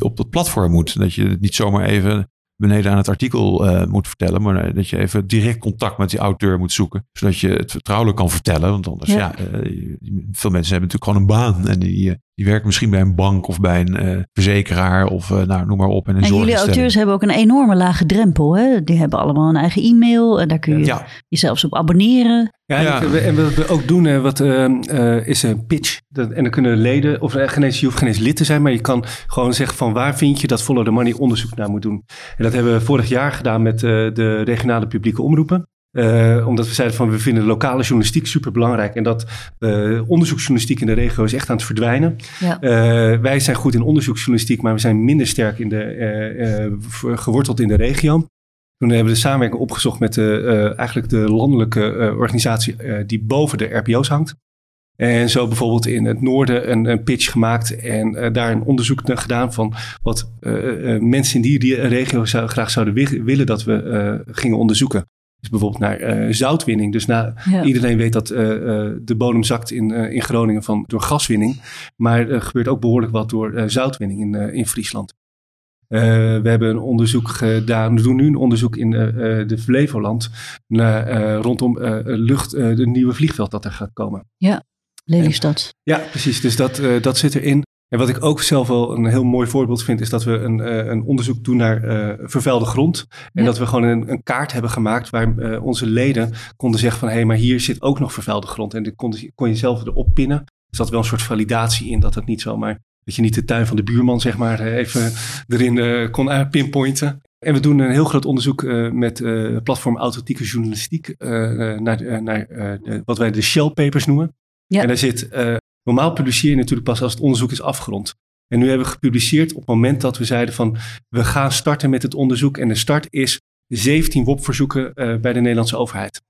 op dat platform moet. Dat je het niet zomaar even beneden aan het artikel moet vertellen. Maar dat je even direct contact met die auteur moet zoeken. Zodat je het vertrouwelijk kan vertellen. Want anders, veel mensen hebben natuurlijk gewoon een baan. En die Die werkt misschien bij een bank of bij een verzekeraar of nou, noem maar op. En jullie auteurs hebben ook een enorme lage drempel. Hè? Die hebben allemaal een eigen e-mail en daar kun je jezelf op abonneren. Ja, ja. En wat we ook doen is een pitch. En dan kunnen leden, of je hoeft geen eens lid te zijn, maar je kan gewoon zeggen van waar vind je dat Follow the Money onderzoek naar moet doen. En dat hebben we vorig jaar gedaan met de regionale publieke omroepen. Omdat we zeiden van we vinden lokale journalistiek superbelangrijk. En dat onderzoeksjournalistiek in de regio is echt aan het verdwijnen. Ja. Wij zijn goed in onderzoeksjournalistiek, maar we zijn minder sterk in geworteld in de regio. Toen hebben we de samenwerking opgezocht met eigenlijk de landelijke organisatie die boven de RPO's hangt. En zo bijvoorbeeld in het noorden een pitch gemaakt en daar een onderzoek naar gedaan van wat mensen in die regio graag zouden willen dat we gingen onderzoeken. Dus bijvoorbeeld naar zoutwinning. Dus iedereen weet dat de bodem zakt in Groningen door gaswinning. Maar er gebeurt ook behoorlijk wat door zoutwinning in Friesland. We hebben een onderzoek gedaan. We doen nu een onderzoek in de Flevoland. Rondom het nieuwe vliegveld dat er gaat komen. Ja, Lelystad. Ja, precies. Dus dat zit erin. En wat ik ook zelf wel een heel mooi voorbeeld vind, is dat we een onderzoek doen naar vervuilde grond. En dat we gewoon een kaart hebben gemaakt waar onze leden konden zeggen van hé, maar hier zit ook nog vervuilde grond. En dat kon je zelf erop pinnen. Er zat wel een soort validatie in dat het niet zomaar, dat je niet de tuin van de buurman zeg maar even erin kon pinpointen. En we doen een heel groot onderzoek met platform Authentieke Journalistiek naar wat wij de Shell Papers noemen. Ja. En daar zit... Normaal publiceer je natuurlijk pas als het onderzoek is afgerond. En nu hebben we gepubliceerd op het moment dat we zeiden van we gaan starten met het onderzoek. En de start is 17 WOP-verzoeken bij de Nederlandse overheid.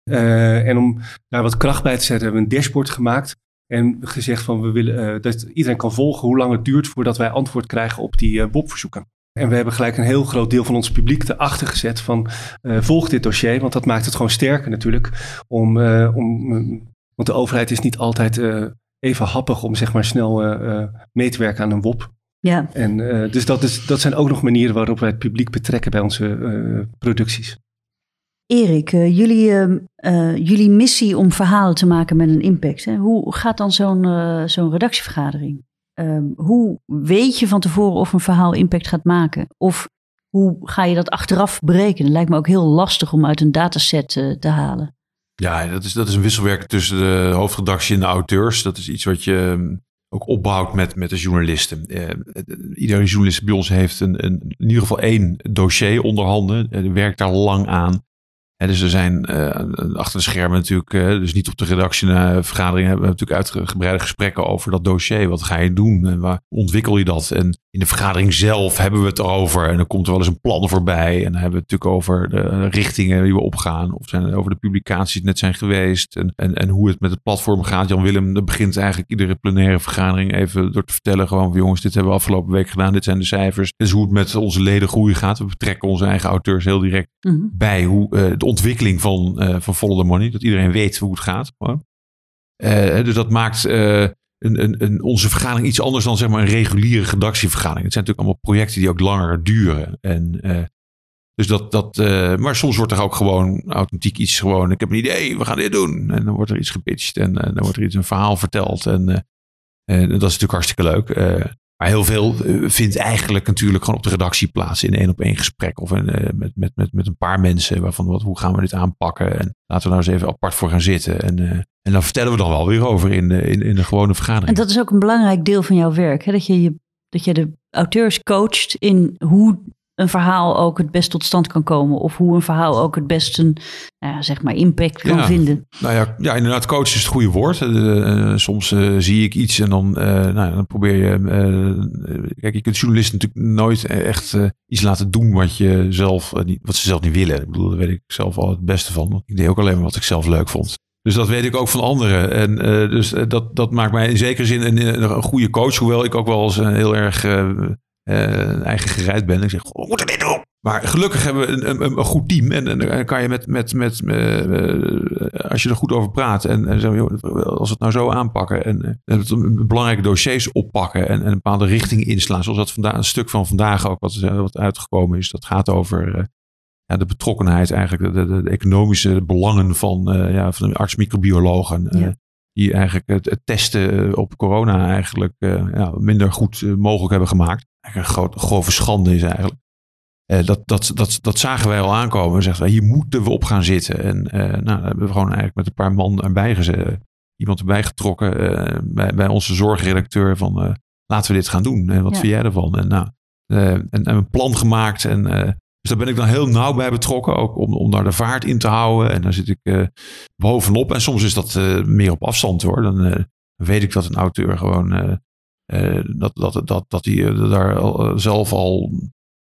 En om daar wat kracht bij te zetten hebben we een dashboard gemaakt. En gezegd van we willen dat iedereen kan volgen hoe lang het duurt voordat wij antwoord krijgen op die WOP-verzoeken. En we hebben gelijk een heel groot deel van ons publiek erachter gezet van volg dit dossier. Want dat maakt het gewoon sterker natuurlijk. Want de overheid is niet altijd... even happig om zeg maar snel mee te werken aan een WOP. Ja. En, dus dat zijn ook nog manieren waarop wij het publiek betrekken bij onze producties. Erik, jullie missie om verhalen te maken met een impact. Hè? Hoe gaat dan zo'n redactievergadering? Hoe weet je van tevoren of een verhaal impact gaat maken? Of hoe ga je dat achteraf berekenen? Lijkt me ook heel lastig om uit een dataset te halen. Ja, dat is een wisselwerking tussen de hoofdredactie en de auteurs. Dat is iets wat je ook opbouwt met de journalisten. Iedere journalist bij ons heeft in ieder geval 1 dossier onder handen. Werkt daar lang aan. Dus er zijn achter de schermen natuurlijk, dus niet op de redactievergadering, hebben we natuurlijk uitgebreide gesprekken over dat dossier. Wat ga je doen en waar ontwikkel je dat? En in de vergadering zelf hebben we het erover en dan komt er wel eens een plan voorbij. En dan hebben we het natuurlijk over de richtingen die we opgaan of over de publicaties die net zijn geweest en hoe het met het platform gaat. Jan-Willem begint eigenlijk iedere plenaire vergadering even door te vertellen gewoon van jongens, dit hebben we afgelopen week gedaan, dit zijn de cijfers. Dit is hoe het met onze ledengroei gaat. We betrekken onze eigen auteurs heel direct bij hoe de ontwikkeling van Follow the Money. Dat iedereen weet hoe het gaat. Dus dat maakt onze vergadering iets anders dan zeg maar een reguliere redactievergadering. Het zijn natuurlijk allemaal projecten die ook langer duren. Maar soms wordt er ook gewoon authentiek iets gewoon. Ik heb een idee, we gaan dit doen. En dan wordt er iets gepitcht en dan wordt er een verhaal verteld. En dat is natuurlijk hartstikke leuk. Maar heel veel vindt eigenlijk natuurlijk gewoon op de redactie plaats in 1-op-1 gesprek of met een paar mensen waarvan hoe gaan we dit aanpakken en laten we nou eens even apart voor gaan zitten en dan vertellen we dan wel weer over in de gewone vergadering. En dat is ook een belangrijk deel van jouw werk, hè? Dat je de auteurs coacht in hoe een verhaal ook het best tot stand kan komen of hoe een verhaal ook het best een impact kan vinden. Nou ja, inderdaad, coach is het goede woord. Soms zie ik iets en dan probeer je... Kijk, je kunt journalisten natuurlijk nooit echt iets laten doen wat ze zelf niet willen. Ik bedoel, daar weet ik zelf al het beste van. Ik deed ook alleen maar wat ik zelf leuk vond. Dus dat weet ik ook van anderen. En dus dat maakt mij in zekere zin een goede coach, hoewel ik ook wel eens heel erg... eigen gereid ben. Ik zeg, we moeten dit doen. Maar gelukkig hebben we een goed team. En dan kan je als je er goed over praat. En zeg, joh, als we het nou zo aanpakken. En belangrijke dossiers oppakken. En een bepaalde richting inslaan. Zoals dat een stuk van vandaag ook wat uitgekomen is. Dat gaat over de betrokkenheid eigenlijk. De economische belangen van arts-microbiologen. die eigenlijk het testen op corona eigenlijk minder goed mogelijk hebben gemaakt. Eigenlijk een grove schande is eigenlijk. Dat zagen wij al aankomen. We zeggen, hier moeten we op gaan zitten. En daar hebben we gewoon eigenlijk met een paar man erbij gezet. Iemand erbij getrokken bij onze zorgredacteur van laten we dit gaan doen. En wat vind jij ervan? En een plan gemaakt. En, dus daar ben ik dan heel nauw bij betrokken. Ook om daar de vaart in te houden. En daar zit ik bovenop. En soms is dat meer op afstand hoor. Dan weet ik dat een auteur gewoon dat hij daar zelf al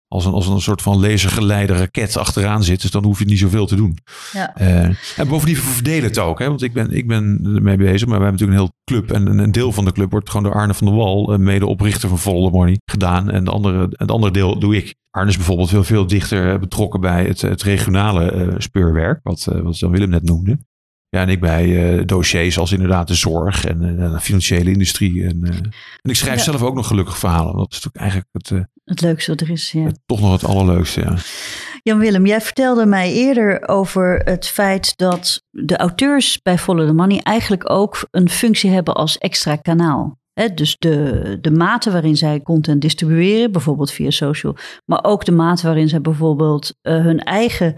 als een soort van lasergeleide raket achteraan zit. Dus dan hoef je niet zoveel te doen. Ja. En bovendien verdelen het ook. Hè? Want ik ben ermee bezig. Maar we hebben natuurlijk een heel club. En een deel van de club wordt gewoon door Arne van der Wal, medeoprichter van Follow the Money, gedaan. En het andere deel doe ik. Arne is bijvoorbeeld veel dichter betrokken bij het regionale speurwerk. Wat Jan-Willem net noemde. Ja, en ik bij dossiers als inderdaad de zorg en de financiële industrie. En ik schrijf zelf ook nog gelukkig verhalen. Dat is natuurlijk eigenlijk het leukste wat er is. Ja. Toch nog het allerleukste, ja. Jan-Willem, jij vertelde mij eerder over het feit dat de auteurs bij Follow the Money eigenlijk ook een functie hebben als extra kanaal. He, dus de mate waarin zij content distribueren, bijvoorbeeld via social. Maar ook de mate waarin zij bijvoorbeeld hun eigen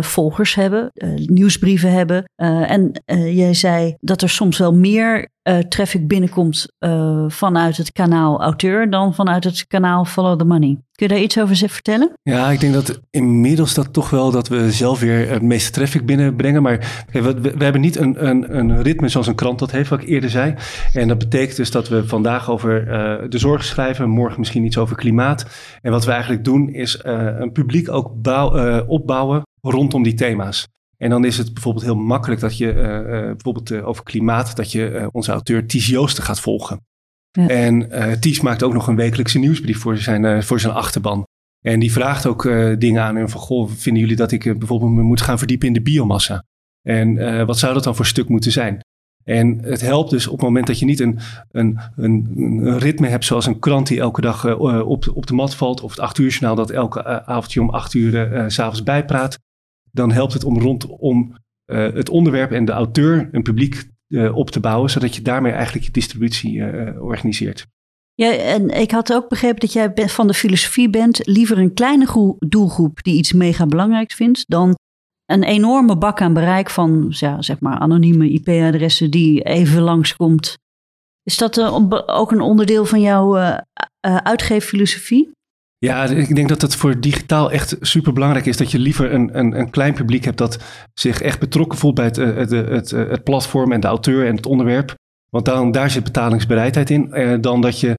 volgers hebben, nieuwsbrieven hebben. En jij zei dat er soms wel meer traffic binnenkomt vanuit het kanaal auteur dan vanuit het kanaal Follow the Money. Kun je daar iets over vertellen? Ja, ik denk dat inmiddels dat toch wel dat we zelf weer het meeste traffic binnenbrengen. Maar we hebben niet een ritme zoals een krant dat heeft, wat ik eerder zei. En dat betekent dus dat we vandaag over de zorg schrijven, morgen misschien iets over klimaat. En wat we eigenlijk doen is een publiek ook opbouwen rondom die thema's. En dan is het bijvoorbeeld heel makkelijk dat je over klimaat, dat je onze auteur Ties Joosten gaat volgen. Ja. En Ties maakt ook nog een wekelijkse nieuwsbrief voor zijn achterban. En die vraagt ook dingen aan hem van, goh, vinden jullie dat ik bijvoorbeeld me moet gaan verdiepen in de biomassa? En wat zou dat dan voor stuk moeten zijn? En het helpt dus op het moment dat je niet een ritme hebt zoals een krant die elke dag op de mat valt. Of het 8 uur journaal dat elke avondje om 8 uur 's avonds bijpraat. Dan helpt het om rondom het onderwerp en de auteur een publiek op te bouwen, zodat je daarmee eigenlijk je distributie organiseert. Ja, en ik had ook begrepen dat jij van de filosofie bent, liever een kleine doelgroep die iets mega belangrijks vindt, dan een enorme bak aan bereik van zeg maar anonieme IP-adressen die even langskomt. Is dat ook een onderdeel van jouw uitgeeffilosofie? Ja, ik denk dat het voor digitaal echt superbelangrijk is dat je liever een klein publiek hebt dat zich echt betrokken voelt bij het platform en de auteur en het onderwerp. Want daar zit betalingsbereidheid in. Dan dat je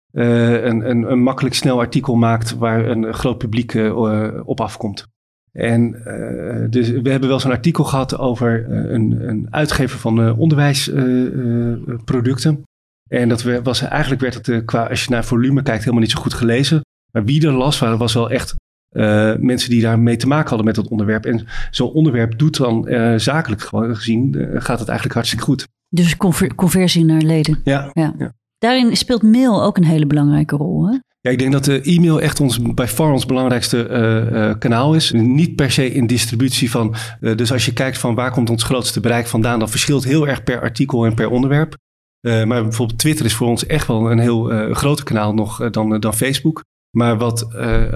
een makkelijk snel artikel maakt waar een groot publiek op afkomt. En dus we hebben wel zo'n artikel gehad over een uitgever van onderwijsproducten. En dat werd het qua, als je naar volume kijkt, helemaal niet zo goed gelezen. Maar wie er last waren, was wel echt mensen die daarmee te maken hadden met dat onderwerp. En zo'n onderwerp doet dan zakelijk gezien, gaat het eigenlijk hartstikke goed. Dus conversie naar leden. Ja. Daarin speelt mail ook een hele belangrijke rol, hè? Ja, ik denk dat de e-mail echt bij far ons belangrijkste kanaal is. Niet per se in distributie van, dus als je kijkt van waar komt ons grootste bereik vandaan, dat verschilt heel erg per artikel en per onderwerp. Maar bijvoorbeeld Twitter is voor ons echt wel een heel groter kanaal nog dan Facebook. Maar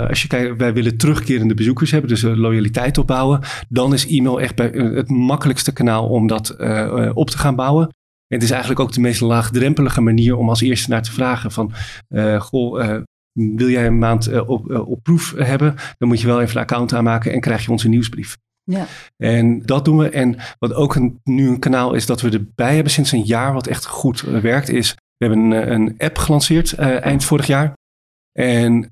als je kijkt, wij willen terugkerende bezoekers hebben, dus loyaliteit opbouwen. Dan is e-mail echt het makkelijkste kanaal om dat op te gaan bouwen. En het is eigenlijk ook de meest laagdrempelige manier om als eerste naar te vragen van, wil jij een maand op proef hebben? Dan moet je wel even een account aanmaken en krijg je onze nieuwsbrief. Ja. En dat doen we. En wat ook nu een kanaal is dat we erbij hebben sinds een jaar, wat echt goed werkt, is we hebben een app gelanceerd eind vorig jaar. En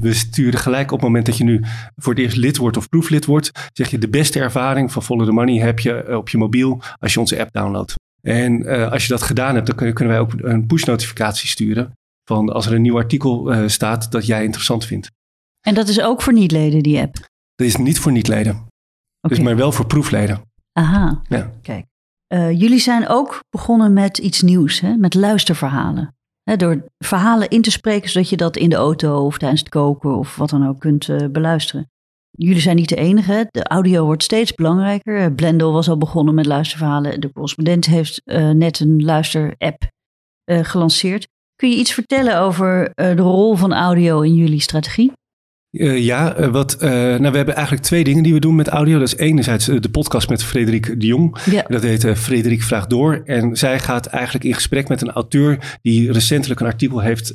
we sturen gelijk op het moment dat je nu voor het eerst lid wordt of proeflid wordt, zeg je de beste ervaring van Follow the Money heb je op je mobiel als je onze app downloadt. En als je dat gedaan hebt, dan kunnen wij ook een pushnotificatie sturen van als er een nieuw artikel staat dat jij interessant vindt. En dat is ook voor niet-leden, die app? Dat is niet voor niet-leden. Okay. Dus maar wel voor proefleden. Aha, ja. Kijk. Jullie zijn ook begonnen met iets nieuws, hè? Met luisterverhalen. Door verhalen in te spreken, zodat je dat in de auto of tijdens het koken of wat dan ook kunt beluisteren. Jullie zijn niet de enige. De audio wordt steeds belangrijker. Blendel was al begonnen met luisterverhalen. De Correspondent heeft net een luisterapp gelanceerd. Kun je iets vertellen over de rol van audio in jullie strategie? We hebben eigenlijk twee dingen die we doen met audio. Dat is enerzijds de podcast met Frederik de Jong. Ja. Dat heet Frederik Vraagt Door. En zij gaat eigenlijk in gesprek met een auteur die recentelijk een artikel heeft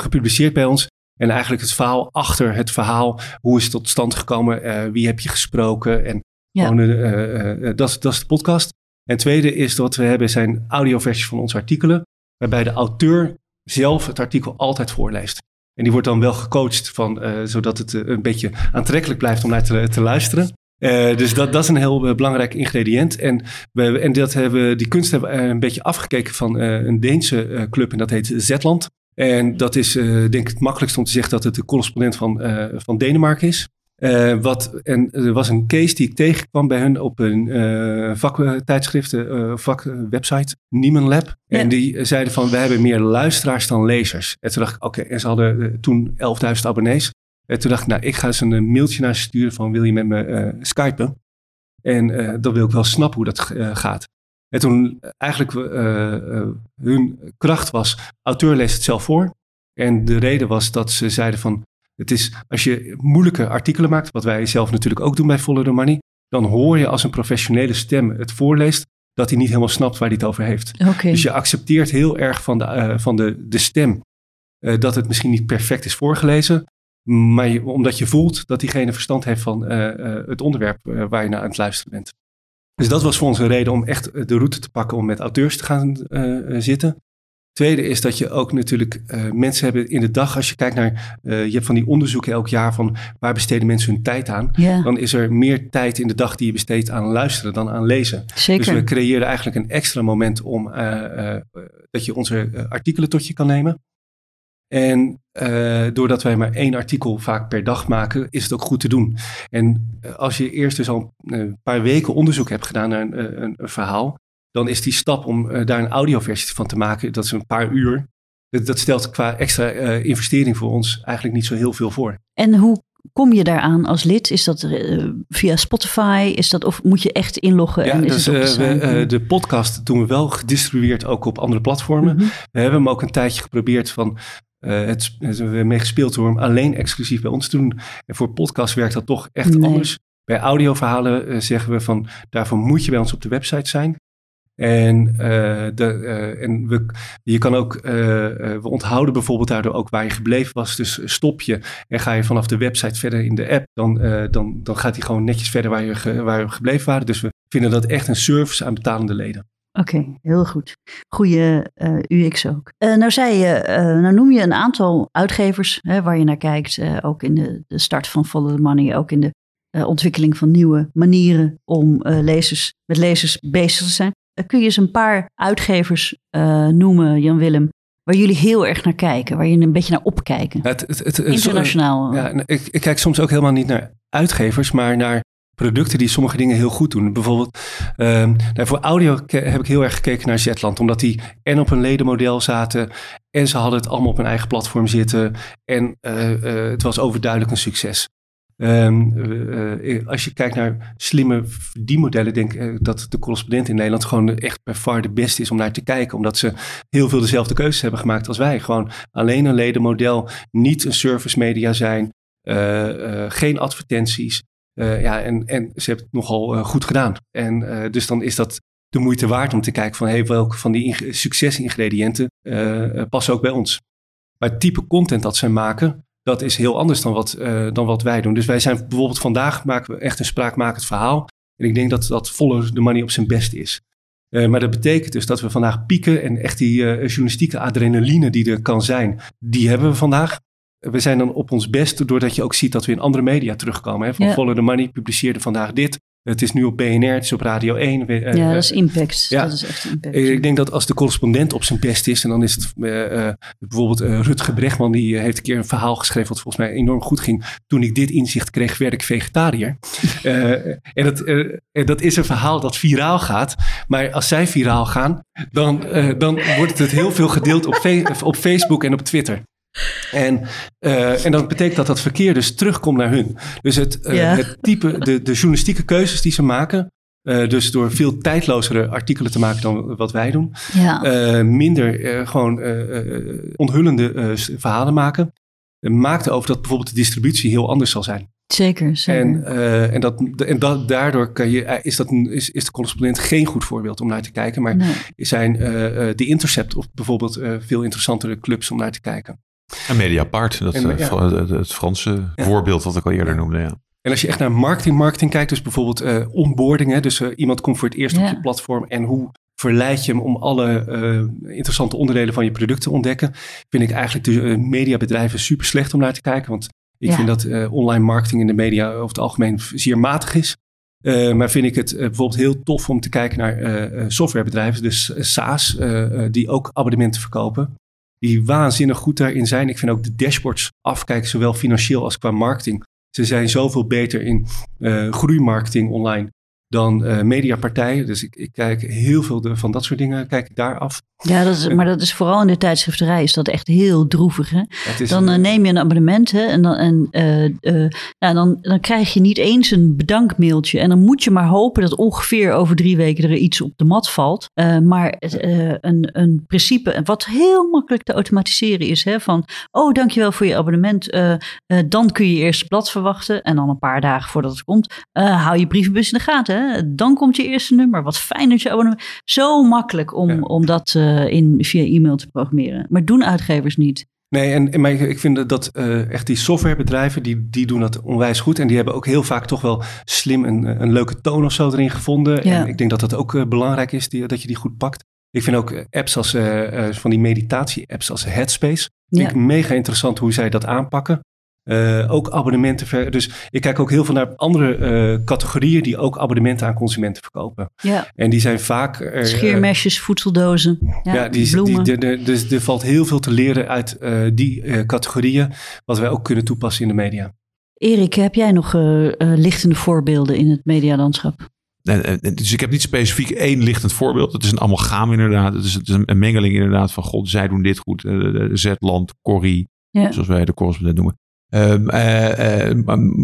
gepubliceerd bij ons. En eigenlijk het verhaal achter het verhaal. Hoe is het tot stand gekomen? Wie heb je gesproken? En dat is de podcast. En tweede is dat we hebben zijn audioversies van onze artikelen. Waarbij de auteur zelf het artikel altijd voorleest. En die wordt dan wel gecoacht van, zodat het een beetje aantrekkelijk blijft om naar te luisteren. Dus dat is een heel belangrijk ingrediënt. Die kunst hebben we een beetje afgekeken van een Deense club en dat heet Zetland. En dat is denk ik het makkelijkst om te zeggen dat het de correspondent van Denemarken is. Er was een case die ik tegenkwam bij hun op een vakwebsite, Nieman Lab. Ja. En die zeiden van, wij hebben meer luisteraars dan lezers. En toen dacht ik, oké, en ze hadden toen 11.000 abonnees. En toen dacht ik, ik ga ze een mailtje naar ze sturen van, wil je met me skypen? En dan wil ik wel snappen hoe dat gaat. En toen eigenlijk hun kracht was, auteur leest het zelf voor. En de reden was dat ze zeiden van, het is, als je moeilijke artikelen maakt, wat wij zelf natuurlijk ook doen bij Follow the Money, dan hoor je als een professionele stem het voorleest, dat hij niet helemaal snapt waar hij het over heeft. Okay. Dus je accepteert heel erg van de stem dat het misschien niet perfect is voorgelezen, maar omdat je voelt dat diegene verstand heeft van het onderwerp waar je naar aan het luisteren bent. Dus dat was voor ons een reden om echt de route te pakken om met auteurs te gaan zitten. Tweede is dat je ook natuurlijk mensen hebben in de dag, als je kijkt naar, je hebt van die onderzoeken elk jaar van waar besteden mensen hun tijd aan. Yeah. Dan is er meer tijd in de dag die je besteedt aan luisteren dan aan lezen. Zeker. Dus we creëerden eigenlijk een extra moment om dat je onze artikelen tot je kan nemen. En doordat wij maar 1 artikel vaak per dag maken, is het ook goed te doen. En als je eerst dus al een paar weken onderzoek hebt gedaan naar een verhaal, dan is die stap om daar een audioversie van te maken, dat is een paar uur. Dat stelt qua extra investering voor ons eigenlijk niet zo heel veel voor. En hoe kom je daaraan als lid? Is dat via Spotify? Is dat, of moet je echt inloggen? Ja, en is dus, het de podcast doen we wel gedistribueerd ook op andere platformen. Mm-hmm. We hebben hem ook een tijdje geprobeerd van, we meegespeeld door hem alleen exclusief bij ons te doen. En voor podcast werkt dat toch echt anders. Bij audioverhalen zeggen we van, daarvoor moet je bij ons op de website zijn. We onthouden bijvoorbeeld daardoor ook waar je gebleven was. Dus stop je en ga je vanaf de website verder in de app. Dan gaat hij gewoon netjes verder waar we gebleven waren. Dus we vinden dat echt een service aan betalende leden. Oké, heel goed. Goeie UX ook. Nou noem je een aantal uitgevers waar je naar kijkt. Ook in de start van Follow the Money. Ook in de ontwikkeling van nieuwe manieren om met lezers bezig te zijn. Kun je eens een paar uitgevers noemen, Jan-Willem, waar jullie heel erg naar kijken, waar je een beetje naar opkijken? Internationaal. Ik kijk soms ook helemaal niet naar uitgevers, maar naar producten die sommige dingen heel goed doen. Bijvoorbeeld, voor audio heb ik heel erg gekeken naar Zetland, omdat die en op een ledenmodel zaten en ze hadden het allemaal op hun eigen platform zitten en het was overduidelijk een succes. Als je kijkt naar slimme verdienmodellen, denk ik dat de correspondent in Nederland gewoon echt per far de beste is om naar te kijken. Omdat ze heel veel dezelfde keuzes hebben gemaakt als wij. Gewoon alleen een ledenmodel, niet een service media zijn, geen advertenties. En ze hebben het nogal goed gedaan. Dus dan is dat de moeite waard om te kijken van welke van die succesingrediënten passen ook bij ons. Maar het type content dat zij maken, dat is heel anders dan wat wij doen. Dus wij zijn bijvoorbeeld vandaag maken we echt een spraakmakend verhaal. En ik denk dat Follow the Money op zijn best is. Maar dat betekent dus dat we vandaag pieken en echt die journalistieke adrenaline die er kan zijn, die hebben we vandaag. We zijn dan op ons best doordat je ook ziet dat we in andere media terugkomen. Hè? Van Follow the Money publiceerde vandaag dit. Het is nu op BNR, het is op Radio 1. Dat is impact. Ja. Dat is echt impact. Ik denk dat als de correspondent op zijn best is, en dan is het bijvoorbeeld Rutger Bregman, die heeft een keer een verhaal geschreven wat volgens mij enorm goed ging. Toen ik dit inzicht kreeg, werd ik vegetariër. En dat is een verhaal dat viraal gaat. Maar als zij viraal gaan, dan wordt het heel veel gedeeld op Facebook en op Twitter. En dat betekent dat verkeer dus terugkomt naar hun. Dus het type, de journalistieke keuzes die ze maken. Dus door veel tijdlozere artikelen te maken dan wat wij doen. Ja. Minder onthullende verhalen maken. Maakt over dat bijvoorbeeld de distributie heel anders zal zijn. Zeker. Daardoor is de correspondent geen goed voorbeeld om naar te kijken. Maar zijn de Intercept of bijvoorbeeld veel interessantere clubs om naar te kijken. En Mediapart, het Franse voorbeeld wat ik al eerder noemde. Ja. En als je echt naar marketing kijkt, dus bijvoorbeeld onboarding. Hè, dus iemand komt voor het eerst op je platform en hoe verleid je hem om alle interessante onderdelen van je product te ontdekken. Vind ik eigenlijk de mediabedrijven super slecht om naar te kijken. Want ik vind dat online marketing in de media over het algemeen zeer matig is. Maar vind ik het bijvoorbeeld heel tof om te kijken naar softwarebedrijven, dus SaaS, die ook abonnementen verkopen. Die waanzinnig goed daarin zijn. Ik vind ook de dashboards afkijken, zowel financieel als qua marketing. Ze zijn zoveel beter in groeimarketing online dan mediapartijen. Dus ik kijk heel veel van dat soort dingen, kijk ik daar af. Ja, maar dat is vooral in de tijdschrifterij is dat echt heel droevig. Hè? Dan neem je een abonnement en dan krijg je niet eens een bedankmailtje. En dan moet je maar hopen dat ongeveer over 3 weken er iets op de mat valt. Maar een principe wat heel makkelijk te automatiseren is. Hè, van, dankjewel voor je abonnement. Dan kun je eerst het blad verwachten. En dan een paar dagen voordat het komt, hou je brievenbus in de gaten. Hè? Dan komt je eerste nummer. Wat fijn dat je abonnement... Zo makkelijk om dat... via e-mail te programmeren. Maar doen uitgevers niet. Nee, maar ik vind dat echt die softwarebedrijven, die doen dat onwijs goed. En die hebben ook heel vaak toch wel slim een leuke toon of zo erin gevonden. Ja. En ik denk dat ook belangrijk is, dat je die goed pakt. Ik vind ook apps als van die meditatie-apps als Headspace. Vind ik mega interessant hoe zij dat aanpakken. Ook abonnementen. Dus ik kijk ook heel veel naar andere categorieën die ook abonnementen aan consumenten verkopen. Ja. En die zijn vaak... scheermesjes, voedseldozen, bloemen. Dus er valt heel veel te leren uit die categorieën, wat wij ook kunnen toepassen in de media. Erik, heb jij nog lichtende voorbeelden in het medialandschap? Dus ik heb niet specifiek 1 lichtend voorbeeld. Het is een amalgaam inderdaad. Het is een mengeling inderdaad van god, zij doen dit goed. Zetland, Corrie, zoals wij de correspondent noemen.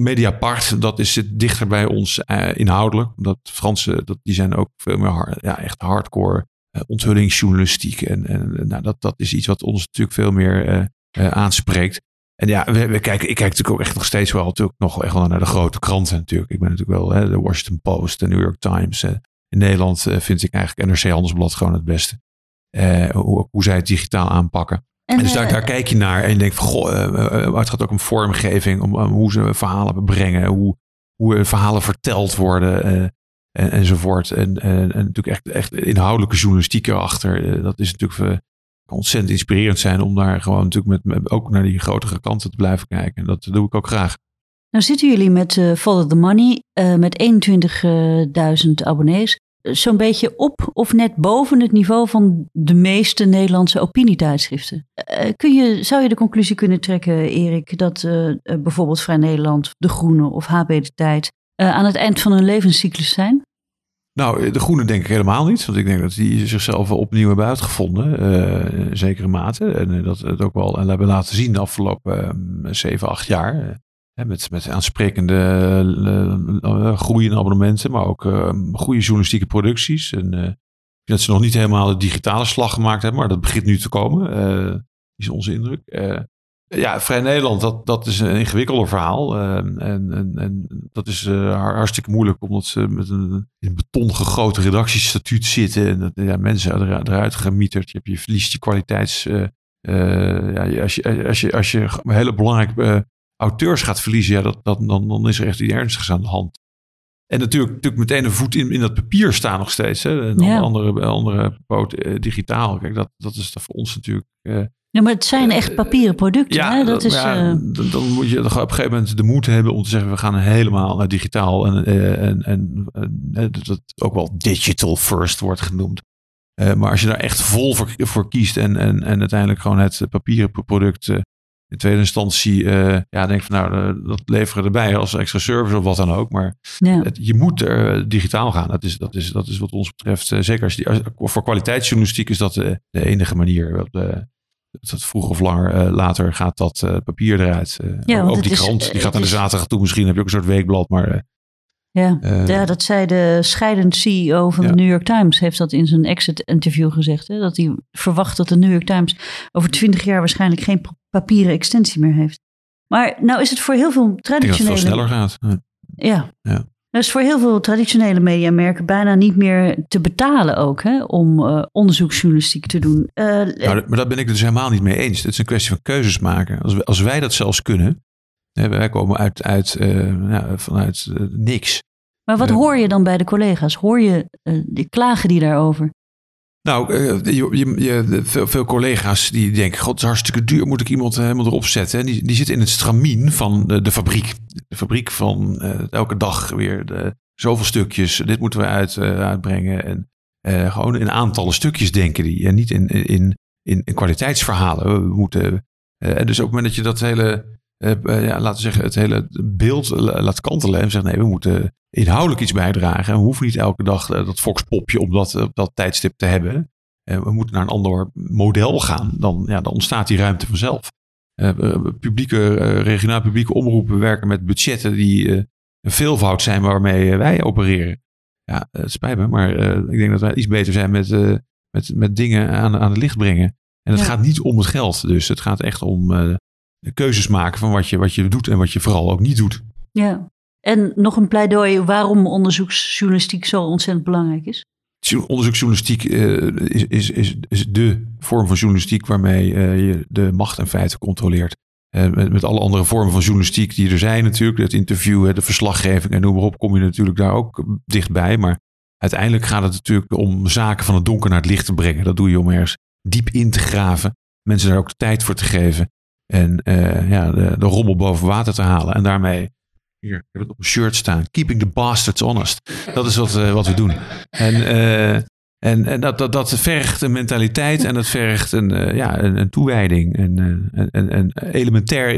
Mediapart, dat zit dichter bij ons inhoudelijk. Omdat Fransen, die zijn ook veel meer echt hardcore onthullingsjournalistiek. Dat is iets wat ons natuurlijk veel meer aanspreekt. En ja, ik kijk natuurlijk ook echt nog steeds wel naar de grote kranten natuurlijk. Ik ben natuurlijk wel de Washington Post, de New York Times. In Nederland vind ik eigenlijk NRC Handelsblad gewoon het beste. Hoe zij het digitaal aanpakken. En dus daar kijk je naar en je denkt van het gaat ook om vormgeving, om hoe ze verhalen brengen, hoe verhalen verteld worden enzovoort. En natuurlijk echt inhoudelijke journalistiek erachter. Dat is natuurlijk ontzettend inspirerend zijn om daar gewoon natuurlijk ook naar die grotere kanten te blijven kijken. En dat doe ik ook graag. Nou zitten jullie met Follow the Money met 21.000 abonnees. Zo'n beetje op of net boven het niveau van de meeste Nederlandse opinietijdschriften. Zou je de conclusie kunnen trekken, Erik, dat bijvoorbeeld Vrij Nederland, De Groene of HB De Tijd aan het eind van hun levenscyclus zijn? Nou, De Groene denk ik helemaal niet. Want ik denk dat die zichzelf opnieuw hebben uitgevonden. In zekere mate. En dat het ook wel hebben laten zien de afgelopen 7-8 jaar. Met aansprekende groeiende abonnementen, maar ook goede journalistieke producties. En dat ze nog niet helemaal de digitale slag gemaakt hebben, maar dat begint nu te komen. Is onze indruk. Vrij Nederland, dat is een ingewikkelder verhaal. En dat is hartstikke moeilijk, omdat ze met een beton gegoten redactiestatuut zitten. En dat, mensen eruit gemieterd. Je verliest je kwaliteits... Als je een hele belangrijke... auteurs gaat verliezen, dan is er echt iets ernstigs aan de hand. En natuurlijk meteen een voet in dat papier staan nog steeds. Hè? En andere poot digitaal. Kijk, dat is voor ons natuurlijk... maar het zijn echt papieren producten. Dan moet je op een gegeven moment de moed hebben om te zeggen... we gaan helemaal naar digitaal. En dat ook wel digital first wordt genoemd. Maar als je daar echt vol voor kiest... en uiteindelijk gewoon het papieren product... in tweede instantie denk van dat leveren erbij als extra service of wat dan ook. Maar je moet er digitaal gaan. Dat is wat ons betreft. Zeker voor kwaliteitsjournalistiek is dat de enige manier. dat vroeg of later gaat dat papier eruit. Ook die krant, die gaat naar de zaterdag toe. Misschien heb je ook een soort weekblad, maar... dat zei de scheidend CEO van de New York Times. Heeft dat in zijn exit interview gezegd. Hè? Dat hij verwacht dat de New York Times over 20 jaar waarschijnlijk geen papieren extensie meer heeft. Maar nou is het voor heel veel traditionele... Ik denk dat het veel sneller gaat. Ja. Dat is voor heel veel traditionele mediamerken bijna niet meer te betalen ook, hè, om onderzoeksjournalistiek te doen. Maar daar ben ik dus helemaal niet mee eens. Het is een kwestie van keuzes maken. Als wij dat zelfs kunnen, hè, wij komen vanuit niks. Maar wat hoor je dan bij de collega's? Hoor je die klagen die daarover? Nou, veel collega's die denken, god, het is hartstikke duur, moet ik iemand helemaal erop zetten. En die zitten in het stramien van de fabriek. De fabriek van elke dag weer zoveel stukjes, dit moeten we uitbrengen. En gewoon in aantallen stukjes denken die. En niet in kwaliteitsverhalen. We moeten, dus op het moment dat je dat hele... laten we zeggen, het hele beeld laat kantelen en zegt nee, we moeten inhoudelijk iets bijdragen. We hoeven niet elke dag dat Fox-popje om dat tijdstip te hebben. We moeten naar een ander model gaan. Dan ontstaat die ruimte vanzelf. Regionaal publieke omroepen werken met budgetten die een veelvoud zijn waarmee wij opereren. Ja, het spijt me, maar ik denk dat wij iets beter zijn met dingen aan het licht brengen. En het gaat niet om het geld, dus het gaat echt om... keuzes maken van wat je doet en wat je vooral ook niet doet. Ja, en nog een pleidooi waarom onderzoeksjournalistiek zo ontzettend belangrijk is? Onderzoeksjournalistiek is de vorm van journalistiek waarmee je de macht en feiten controleert. Met alle andere vormen van journalistiek die er zijn natuurlijk, het interview, de verslaggeving en noem maar op, kom je natuurlijk daar ook dichtbij. Maar uiteindelijk gaat het natuurlijk om zaken van het donker naar het licht te brengen. Dat doe je om ergens diep in te graven, mensen daar ook de tijd voor te geven. En de rommel boven water te halen. En daarmee, hier, ik heb het op een shirt staan. Keeping the bastards honest. Dat is wat we doen. En dat vergt een mentaliteit. En dat vergt een toewijding. En elementair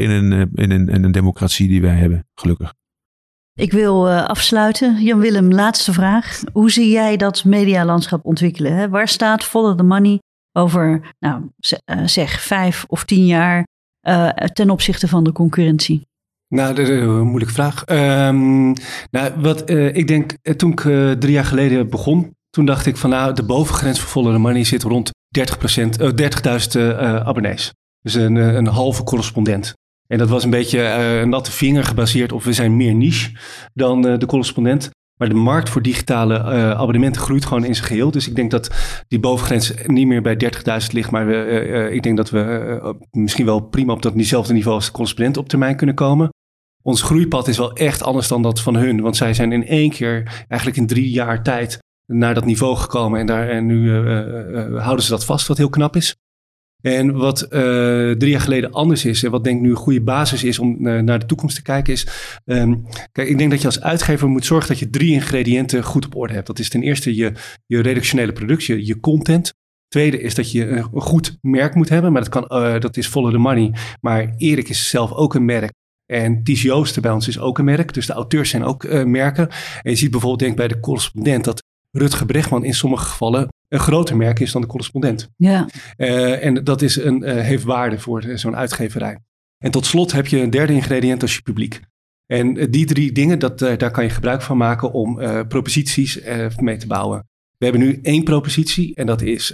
in een democratie die wij hebben, gelukkig. Ik wil afsluiten. Jan-Willem, laatste vraag. Hoe zie jij dat medialandschap ontwikkelen? Hè? Waar staat Follow the Money over, nou, zeg 5 of 10 jaar... ten opzichte van de concurrentie? Nou, dat is een moeilijke vraag. Ik denk, toen ik 3 jaar geleden begon, toen dacht ik van de bovengrens voor Follow the Money zit rond 30.000 abonnees. Dus een halve correspondent. En dat was een beetje een natte vinger gebaseerd op we zijn meer niche dan de correspondent. Maar de markt voor digitale abonnementen groeit gewoon in zijn geheel. Dus ik denk dat die bovengrens niet meer bij 30.000 ligt. Maar ik denk dat we misschien wel prima op datzelfde niveau als de correspondent op termijn kunnen komen. Ons groeipad is wel echt anders dan dat van hun. Want zij zijn in 1 keer, eigenlijk in 3 jaar tijd, naar dat niveau gekomen. En nu houden ze dat vast, wat heel knap is. En wat 3 jaar geleden anders is en wat denk ik nu een goede basis is om naar de toekomst te kijken is... Kijk, ik denk dat je als uitgever moet zorgen dat je 3 ingrediënten goed op orde hebt. Dat is ten eerste je redactionele productie, je content. Tweede is dat je een goed merk moet hebben, maar dat is Follow the Money. Maar Erik is zelf ook een merk. En Ties Joosten bij ons is ook een merk, dus de auteurs zijn ook merken. En je ziet bijvoorbeeld denk bij de correspondent dat Rutger Bregman in sommige gevallen een groter merk is dan de correspondent. Ja. En dat is heeft waarde voor zo'n uitgeverij. En tot slot heb je een derde ingrediënt als je publiek. En die 3 dingen, daar kan je gebruik van maken om proposities mee te bouwen. We hebben nu 1 propositie en dat is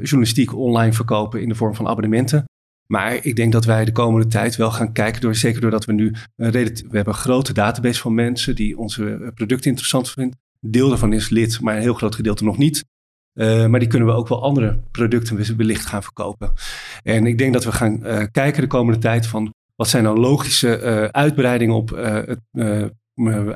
journalistiek online verkopen in de vorm van abonnementen. Maar ik denk dat wij de komende tijd wel gaan kijken, zeker doordat we nu we hebben een grote database van mensen die onze producten interessant vinden. Een deel daarvan is lid, maar een heel groot gedeelte nog niet. Maar die kunnen we ook wel andere producten wellicht gaan verkopen. En ik denk dat we gaan kijken de komende tijd van wat zijn nou logische uitbreidingen op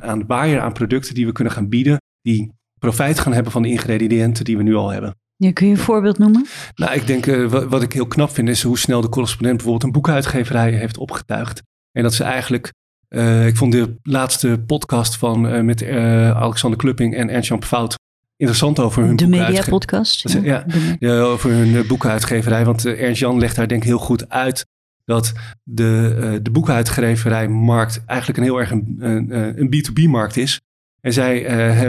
aan de waaier aan producten die we kunnen gaan bieden. Die profijt gaan hebben van de ingrediënten die we nu al hebben. Ja, kun je een voorbeeld noemen? Nou, ik denk wat ik heel knap vind is hoe snel de correspondent bijvoorbeeld een boekuitgeverij heeft opgetuigd. En dat ze eigenlijk... ik vond de laatste podcast met Alexander Klupping en Ernst-Jan Pfaut interessant over hun boeken. De Mediapodcast. Over hun boekenuitgeverij. Want Ernst-Jan legt daar denk ik heel goed uit dat de boekenuitgeverijmarkt eigenlijk een heel erg een B2B-markt is. En zij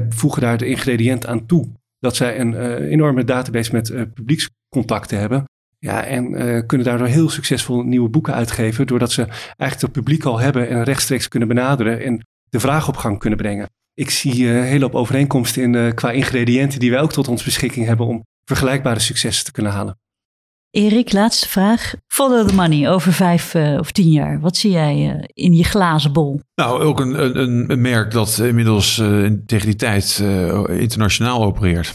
voegen daar de ingrediënt aan toe. Dat zij een enorme database met publiekscontacten hebben. Ja, en kunnen daardoor heel succesvol nieuwe boeken uitgeven, doordat ze eigenlijk het publiek al hebben en rechtstreeks kunnen benaderen en de vraag op gang kunnen brengen. Ik zie een hele hoop overeenkomsten qua ingrediënten die wij ook tot ons beschikking hebben om vergelijkbare successen te kunnen halen. Erik, laatste vraag. Follow the money over 5 of 10 jaar. Wat zie jij in je glazen bol? Nou, ook een merk dat inmiddels tegen die tijd internationaal opereert.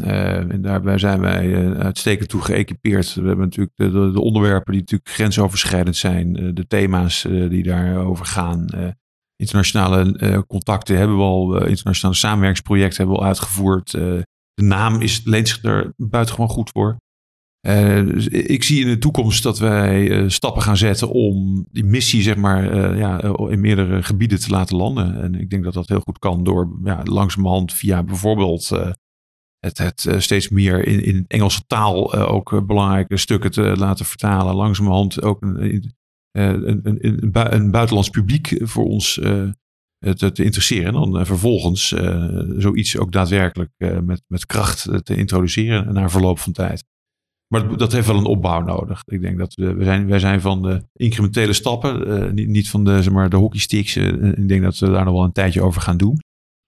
En daarbij zijn wij uitstekend toe geëquipeerd. We hebben natuurlijk de onderwerpen die natuurlijk grensoverschrijdend zijn. De thema's die daarover gaan. Internationale contacten hebben we al. Internationale samenwerkingsprojecten hebben we al uitgevoerd. De naam leent zich er buitengewoon goed voor. Dus ik zie in de toekomst dat wij stappen gaan zetten om die missie in meerdere gebieden te laten landen. En ik denk dat dat heel goed kan door langzamerhand via bijvoorbeeld het steeds meer in Engelse taal ook belangrijke stukken te laten vertalen. Langzamerhand ook een buitenlands publiek voor ons te interesseren. En dan vervolgens zoiets ook daadwerkelijk met kracht te introduceren na verloop van tijd. Maar dat heeft wel een opbouw nodig. Ik denk dat wij zijn van de incrementele stappen, niet van de hockeysticks. Ik denk dat we daar nog wel een tijdje over gaan doen.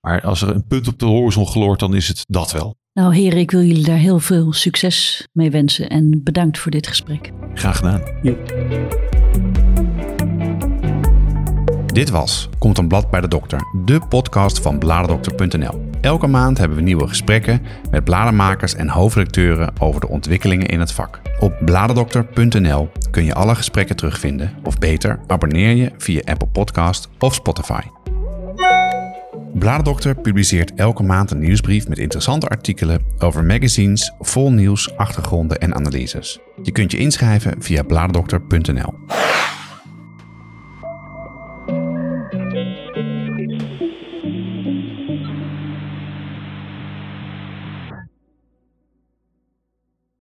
Maar als er een punt op de horizon gloort, dan is het dat wel. Nou heren, ik wil jullie daar heel veel succes mee wensen en bedankt voor dit gesprek. Graag gedaan. Ja. Dit was Komt een blad bij de dokter, de podcast van bladerdokter.nl. Elke maand hebben we nieuwe gesprekken met bladermakers en hoofdredacteuren over de ontwikkelingen in het vak. Op bladerdokter.nl kun je alle gesprekken terugvinden, of beter, abonneer je via Apple Podcast of Spotify. Bladerdokter publiceert elke maand een nieuwsbrief met interessante artikelen over magazines, vol nieuws, achtergronden en analyses. Je kunt je inschrijven via bladerdokter.nl.